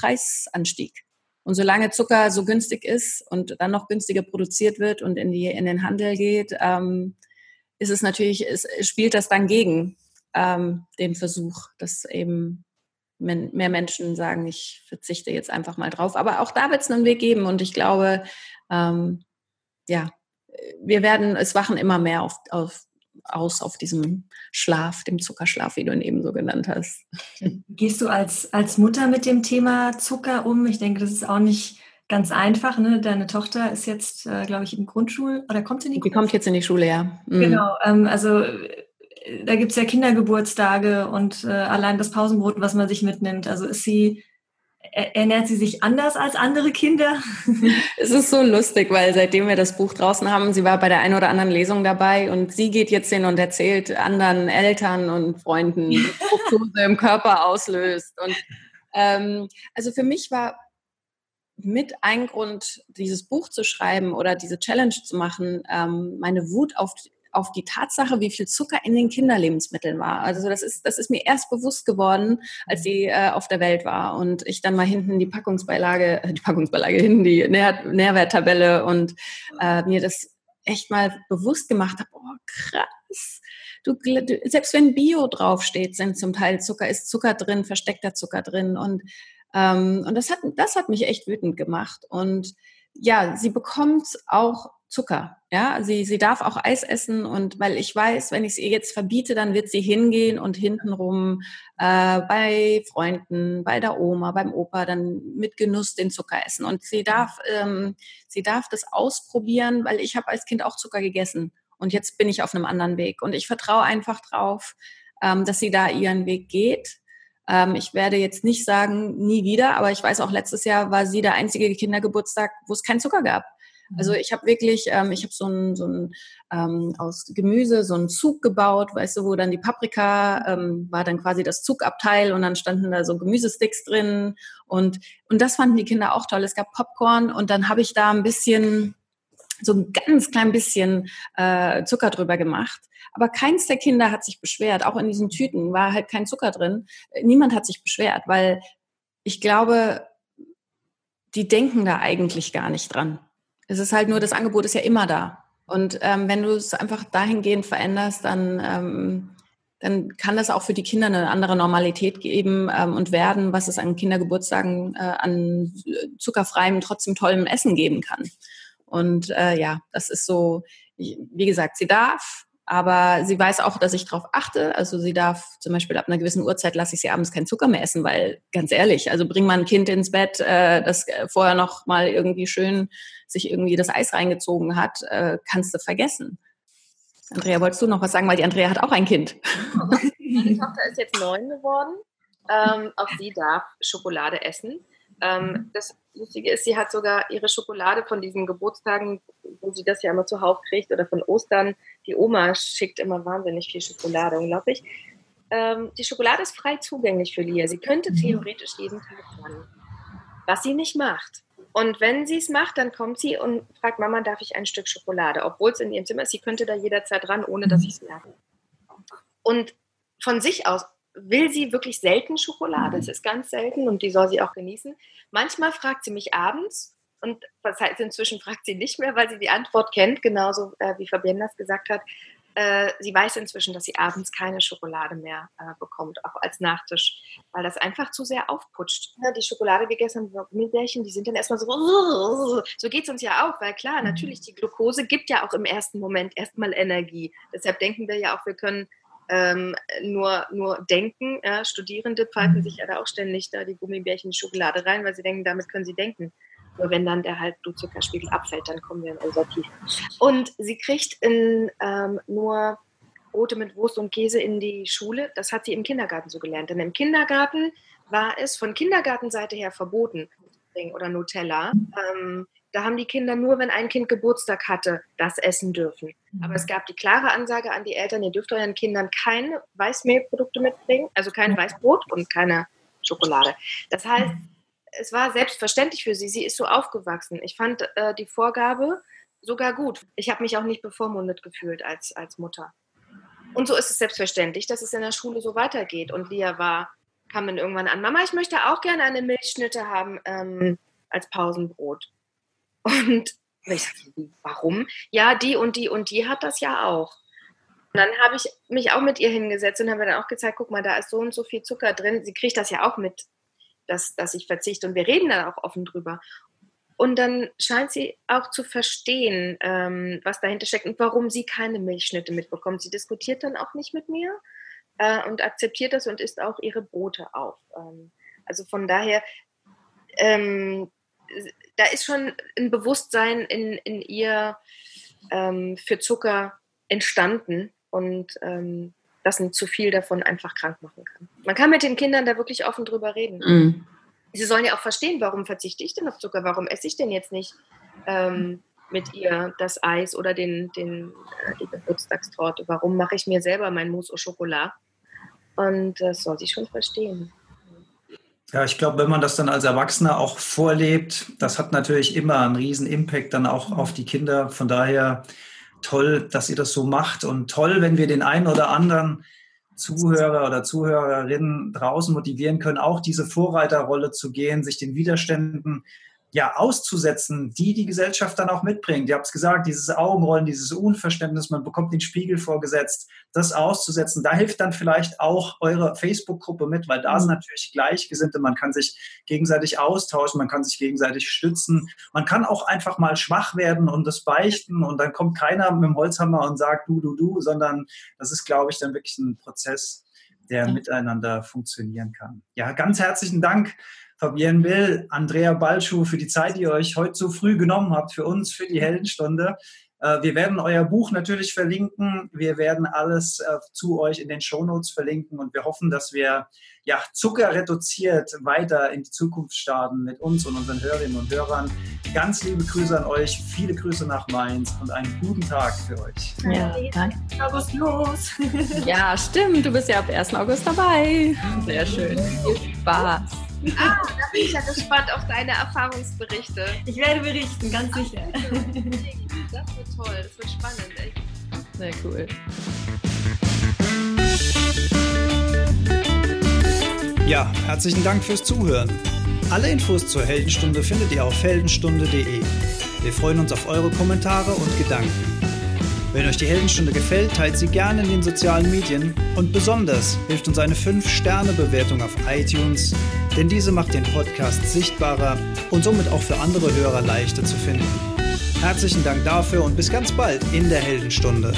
Preisanstieg. Und solange Zucker so günstig ist und dann noch günstiger produziert wird und in den Handel geht, ist es natürlich, spielt das dann gegen den Versuch, dass eben mehr Menschen sagen, ich verzichte jetzt einfach mal drauf. Aber auch da wird es einen Weg geben und ich glaube, es wachen immer mehr auf diesem Schlaf, dem Zuckerschlaf, wie du ihn eben so genannt hast. Gehst du als Mutter mit dem Thema Zucker um? Ich denke, das ist auch nicht ganz einfach. Ne? Deine Tochter ist jetzt, glaube ich, im Grundschul... Oder kommt sie in die Grundschule? Die kommt jetzt in die Schule, ja. Mhm. Genau, also da gibt es ja Kindergeburtstage und allein das Pausenbrot, was man sich mitnimmt. Also ist sie... Ernährt sie sich anders als andere Kinder? Es ist so lustig, weil seitdem wir das Buch draußen haben, sie war bei der einen oder anderen Lesung dabei und sie geht jetzt hin und erzählt anderen Eltern und Freunden, wie Fructose im Körper auslöst. Und also für mich war mit ein Grund, dieses Buch zu schreiben oder diese Challenge zu machen, meine Wut auf die Tatsache, wie viel Zucker in den Kinderlebensmitteln war. Also das ist mir erst bewusst geworden, als sie auf der Welt war und ich dann mal hinten die Nährwerttabelle und mir das echt mal bewusst gemacht habe, oh krass, du, selbst wenn Bio draufsteht, sind zum Teil Zucker drin, versteckter Zucker drin und das hat mich echt wütend gemacht und ja, sie bekommt auch Zucker, ja, sie darf auch Eis essen und weil ich weiß, wenn ich es ihr jetzt verbiete, dann wird sie hingehen und hintenrum bei Freunden, bei der Oma, beim Opa dann mit Genuss den Zucker essen und sie darf das ausprobieren, weil ich habe als Kind auch Zucker gegessen und jetzt bin ich auf einem anderen Weg und ich vertraue einfach drauf, dass sie da ihren Weg geht. Ich werde jetzt nicht sagen, nie wieder, aber ich weiß auch, letztes Jahr war sie der einzige Kindergeburtstag, wo es keinen Zucker gab. Also ich habe wirklich, ich habe aus Gemüse so einen Zug gebaut, weißt du, wo dann die Paprika, war dann quasi das Zugabteil und dann standen da so Gemüsesticks drin und das fanden die Kinder auch toll. Es gab Popcorn und dann habe ich da ein bisschen, so ein ganz klein bisschen Zucker drüber gemacht. Aber keins der Kinder hat sich beschwert. Auch in diesen Tüten war halt kein Zucker drin. Niemand hat sich beschwert, weil ich glaube, die denken da eigentlich gar nicht dran. Es ist halt nur, das Angebot ist ja immer da. Und wenn du es einfach dahingehend veränderst, dann kann das auch für die Kinder eine andere Normalität geben und werden, was es an Kindergeburtstagen an zuckerfreiem, trotzdem tollem Essen geben kann. Und ja, das ist so, wie gesagt, sie darf, aber sie weiß auch, dass ich darauf achte. Also sie darf zum Beispiel ab einer gewissen Uhrzeit, lasse ich sie abends keinen Zucker mehr essen, weil ganz ehrlich, also bring mal ein Kind ins Bett, das vorher noch mal irgendwie schön sich irgendwie das Eis reingezogen hat, kannst du vergessen. Andrea, wolltest du noch was sagen? Weil die Andrea hat auch ein Kind. Meine Tochter ist jetzt 9 geworden. Auch sie darf Schokolade essen. Das Lustige ist, sie hat sogar ihre Schokolade von diesen Geburtstagen, wo sie das ja immer zuhauf kriegt, oder von Ostern. Die Oma schickt immer wahnsinnig viel Schokolade, unglaublich. Die Schokolade ist frei zugänglich für Lia. Sie könnte theoretisch jeden Tag ran, was sie nicht macht. Und wenn sie es macht, dann kommt sie und fragt, Mama, darf ich ein Stück Schokolade? Obwohl es in ihrem Zimmer ist, sie könnte da jederzeit ran, ohne dass ich es merke. Und von sich aus will sie wirklich selten Schokolade. Es ist ganz selten und die soll sie auch genießen. Manchmal fragt sie mich abends und was heißt, inzwischen fragt sie nicht mehr, weil sie die Antwort kennt, genauso wie Fabienne das gesagt hat. Sie weiß inzwischen, dass sie abends keine Schokolade mehr bekommt, auch als Nachtisch, weil das einfach zu sehr aufputscht. Die Schokolade gegessen haben, die sind dann erstmal so geht es uns ja auch, weil klar, natürlich, die Glucose gibt ja auch im ersten Moment erstmal Energie. Deshalb denken wir ja auch, wir können nur denken. Studierende pfeifen sich ja da auch ständig da die Gummibärchen in die Schokolade rein, weil sie denken, damit können sie denken. Nur wenn dann der halt Blutzuckerspiegel abfällt, dann kommen wir in unser Tief. Und sie kriegt nur Brote mit Wurst und Käse in die Schule. Das hat sie im Kindergarten so gelernt. Denn im Kindergarten war es von Kindergartenseite her verboten, oder Nutella. Da haben die Kinder nur, wenn ein Kind Geburtstag hatte, das essen dürfen. Aber es gab die klare Ansage an die Eltern, ihr dürft euren Kindern keine Weißmehlprodukte mitbringen, also kein Weißbrot und keine Schokolade. Das heißt, es war selbstverständlich für sie, sie ist so aufgewachsen. Ich fand die Vorgabe sogar gut. Ich habe mich auch nicht bevormundet gefühlt als Mutter. Und so ist es selbstverständlich, dass es in der Schule so weitergeht. Und Lia kam dann irgendwann an, Mama, ich möchte auch gerne eine Milchschnitte haben als Pausenbrot. Und ich sage, warum? Ja, die und die und die hat das ja auch. Und dann habe ich mich auch mit ihr hingesetzt und habe mir dann auch gezeigt, guck mal, da ist so und so viel Zucker drin. Sie kriegt das ja auch mit, dass ich verzichte. Und wir reden dann auch offen drüber. Und dann scheint sie auch zu verstehen, was dahinter steckt und warum sie keine Milchschnitte mitbekommt. Sie diskutiert dann auch nicht mit mir und akzeptiert das und isst auch ihre Brote auf. Also von daher, da ist schon ein Bewusstsein in ihr für Zucker entstanden und dass ein zu viel davon einfach krank machen kann. Man kann mit den Kindern da wirklich offen drüber reden. Mhm. Sie sollen ja auch verstehen, warum verzichte ich denn auf Zucker? Warum esse ich denn jetzt nicht mit ihr das Eis oder die Geburtstagstorte? Warum mache ich mir selber mein Mousse au Chocolat? Und das soll sie schon verstehen. Ja, ich glaube, wenn man das dann als Erwachsener auch vorlebt, das hat natürlich immer einen riesen Impact dann auch auf die Kinder. Von daher toll, dass ihr das so macht und toll, wenn wir den einen oder anderen Zuhörer oder Zuhörerinnen draußen motivieren können, auch diese Vorreiterrolle zu gehen, sich den Widerständen ja auszusetzen, die Gesellschaft dann auch mitbringt. Ihr habt es gesagt, dieses Augenrollen, dieses Unverständnis, man bekommt den Spiegel vorgesetzt, das auszusetzen, da hilft dann vielleicht auch eure Facebook-Gruppe mit, weil da sind natürlich Gleichgesinnte, man kann sich gegenseitig austauschen, man kann sich gegenseitig stützen, man kann auch einfach mal schwach werden und das beichten und dann kommt keiner mit dem Holzhammer und sagt du, sondern das ist, glaube ich, dann wirklich ein Prozess, der miteinander funktionieren kann. Ja, ganz herzlichen Dank, Fabienne Bill, Andrea Ballschuh, für die Zeit, die ihr euch heute so früh genommen habt für uns, für die Heldenstunde. Wir werden euer Buch natürlich verlinken. Wir werden alles zu euch in den Shownotes verlinken und wir hoffen, dass wir Zucker reduziert weiter in die Zukunft starten mit uns und unseren Hörerinnen und Hörern. Ganz liebe Grüße an euch, viele Grüße nach Mainz und einen guten Tag für euch. Ja, danke. August los. Ja, stimmt, du bist ja ab 1. August dabei. Sehr schön. Viel Spaß. Ah, da bin ich ja gespannt auf deine Erfahrungsberichte. Ich werde berichten, ganz sicher. Das wird toll, das wird spannend, echt. Sehr cool. Ja, herzlichen Dank fürs Zuhören. Alle Infos zur Heldenstunde findet ihr auf heldenstunde.de. Wir freuen uns auf eure Kommentare und Gedanken. Wenn euch die Heldenstunde gefällt, teilt sie gerne in den sozialen Medien und besonders hilft uns eine 5-Sterne-Bewertung auf iTunes, denn diese macht den Podcast sichtbarer und somit auch für andere Hörer leichter zu finden. Herzlichen Dank dafür und bis ganz bald in der Heldenstunde.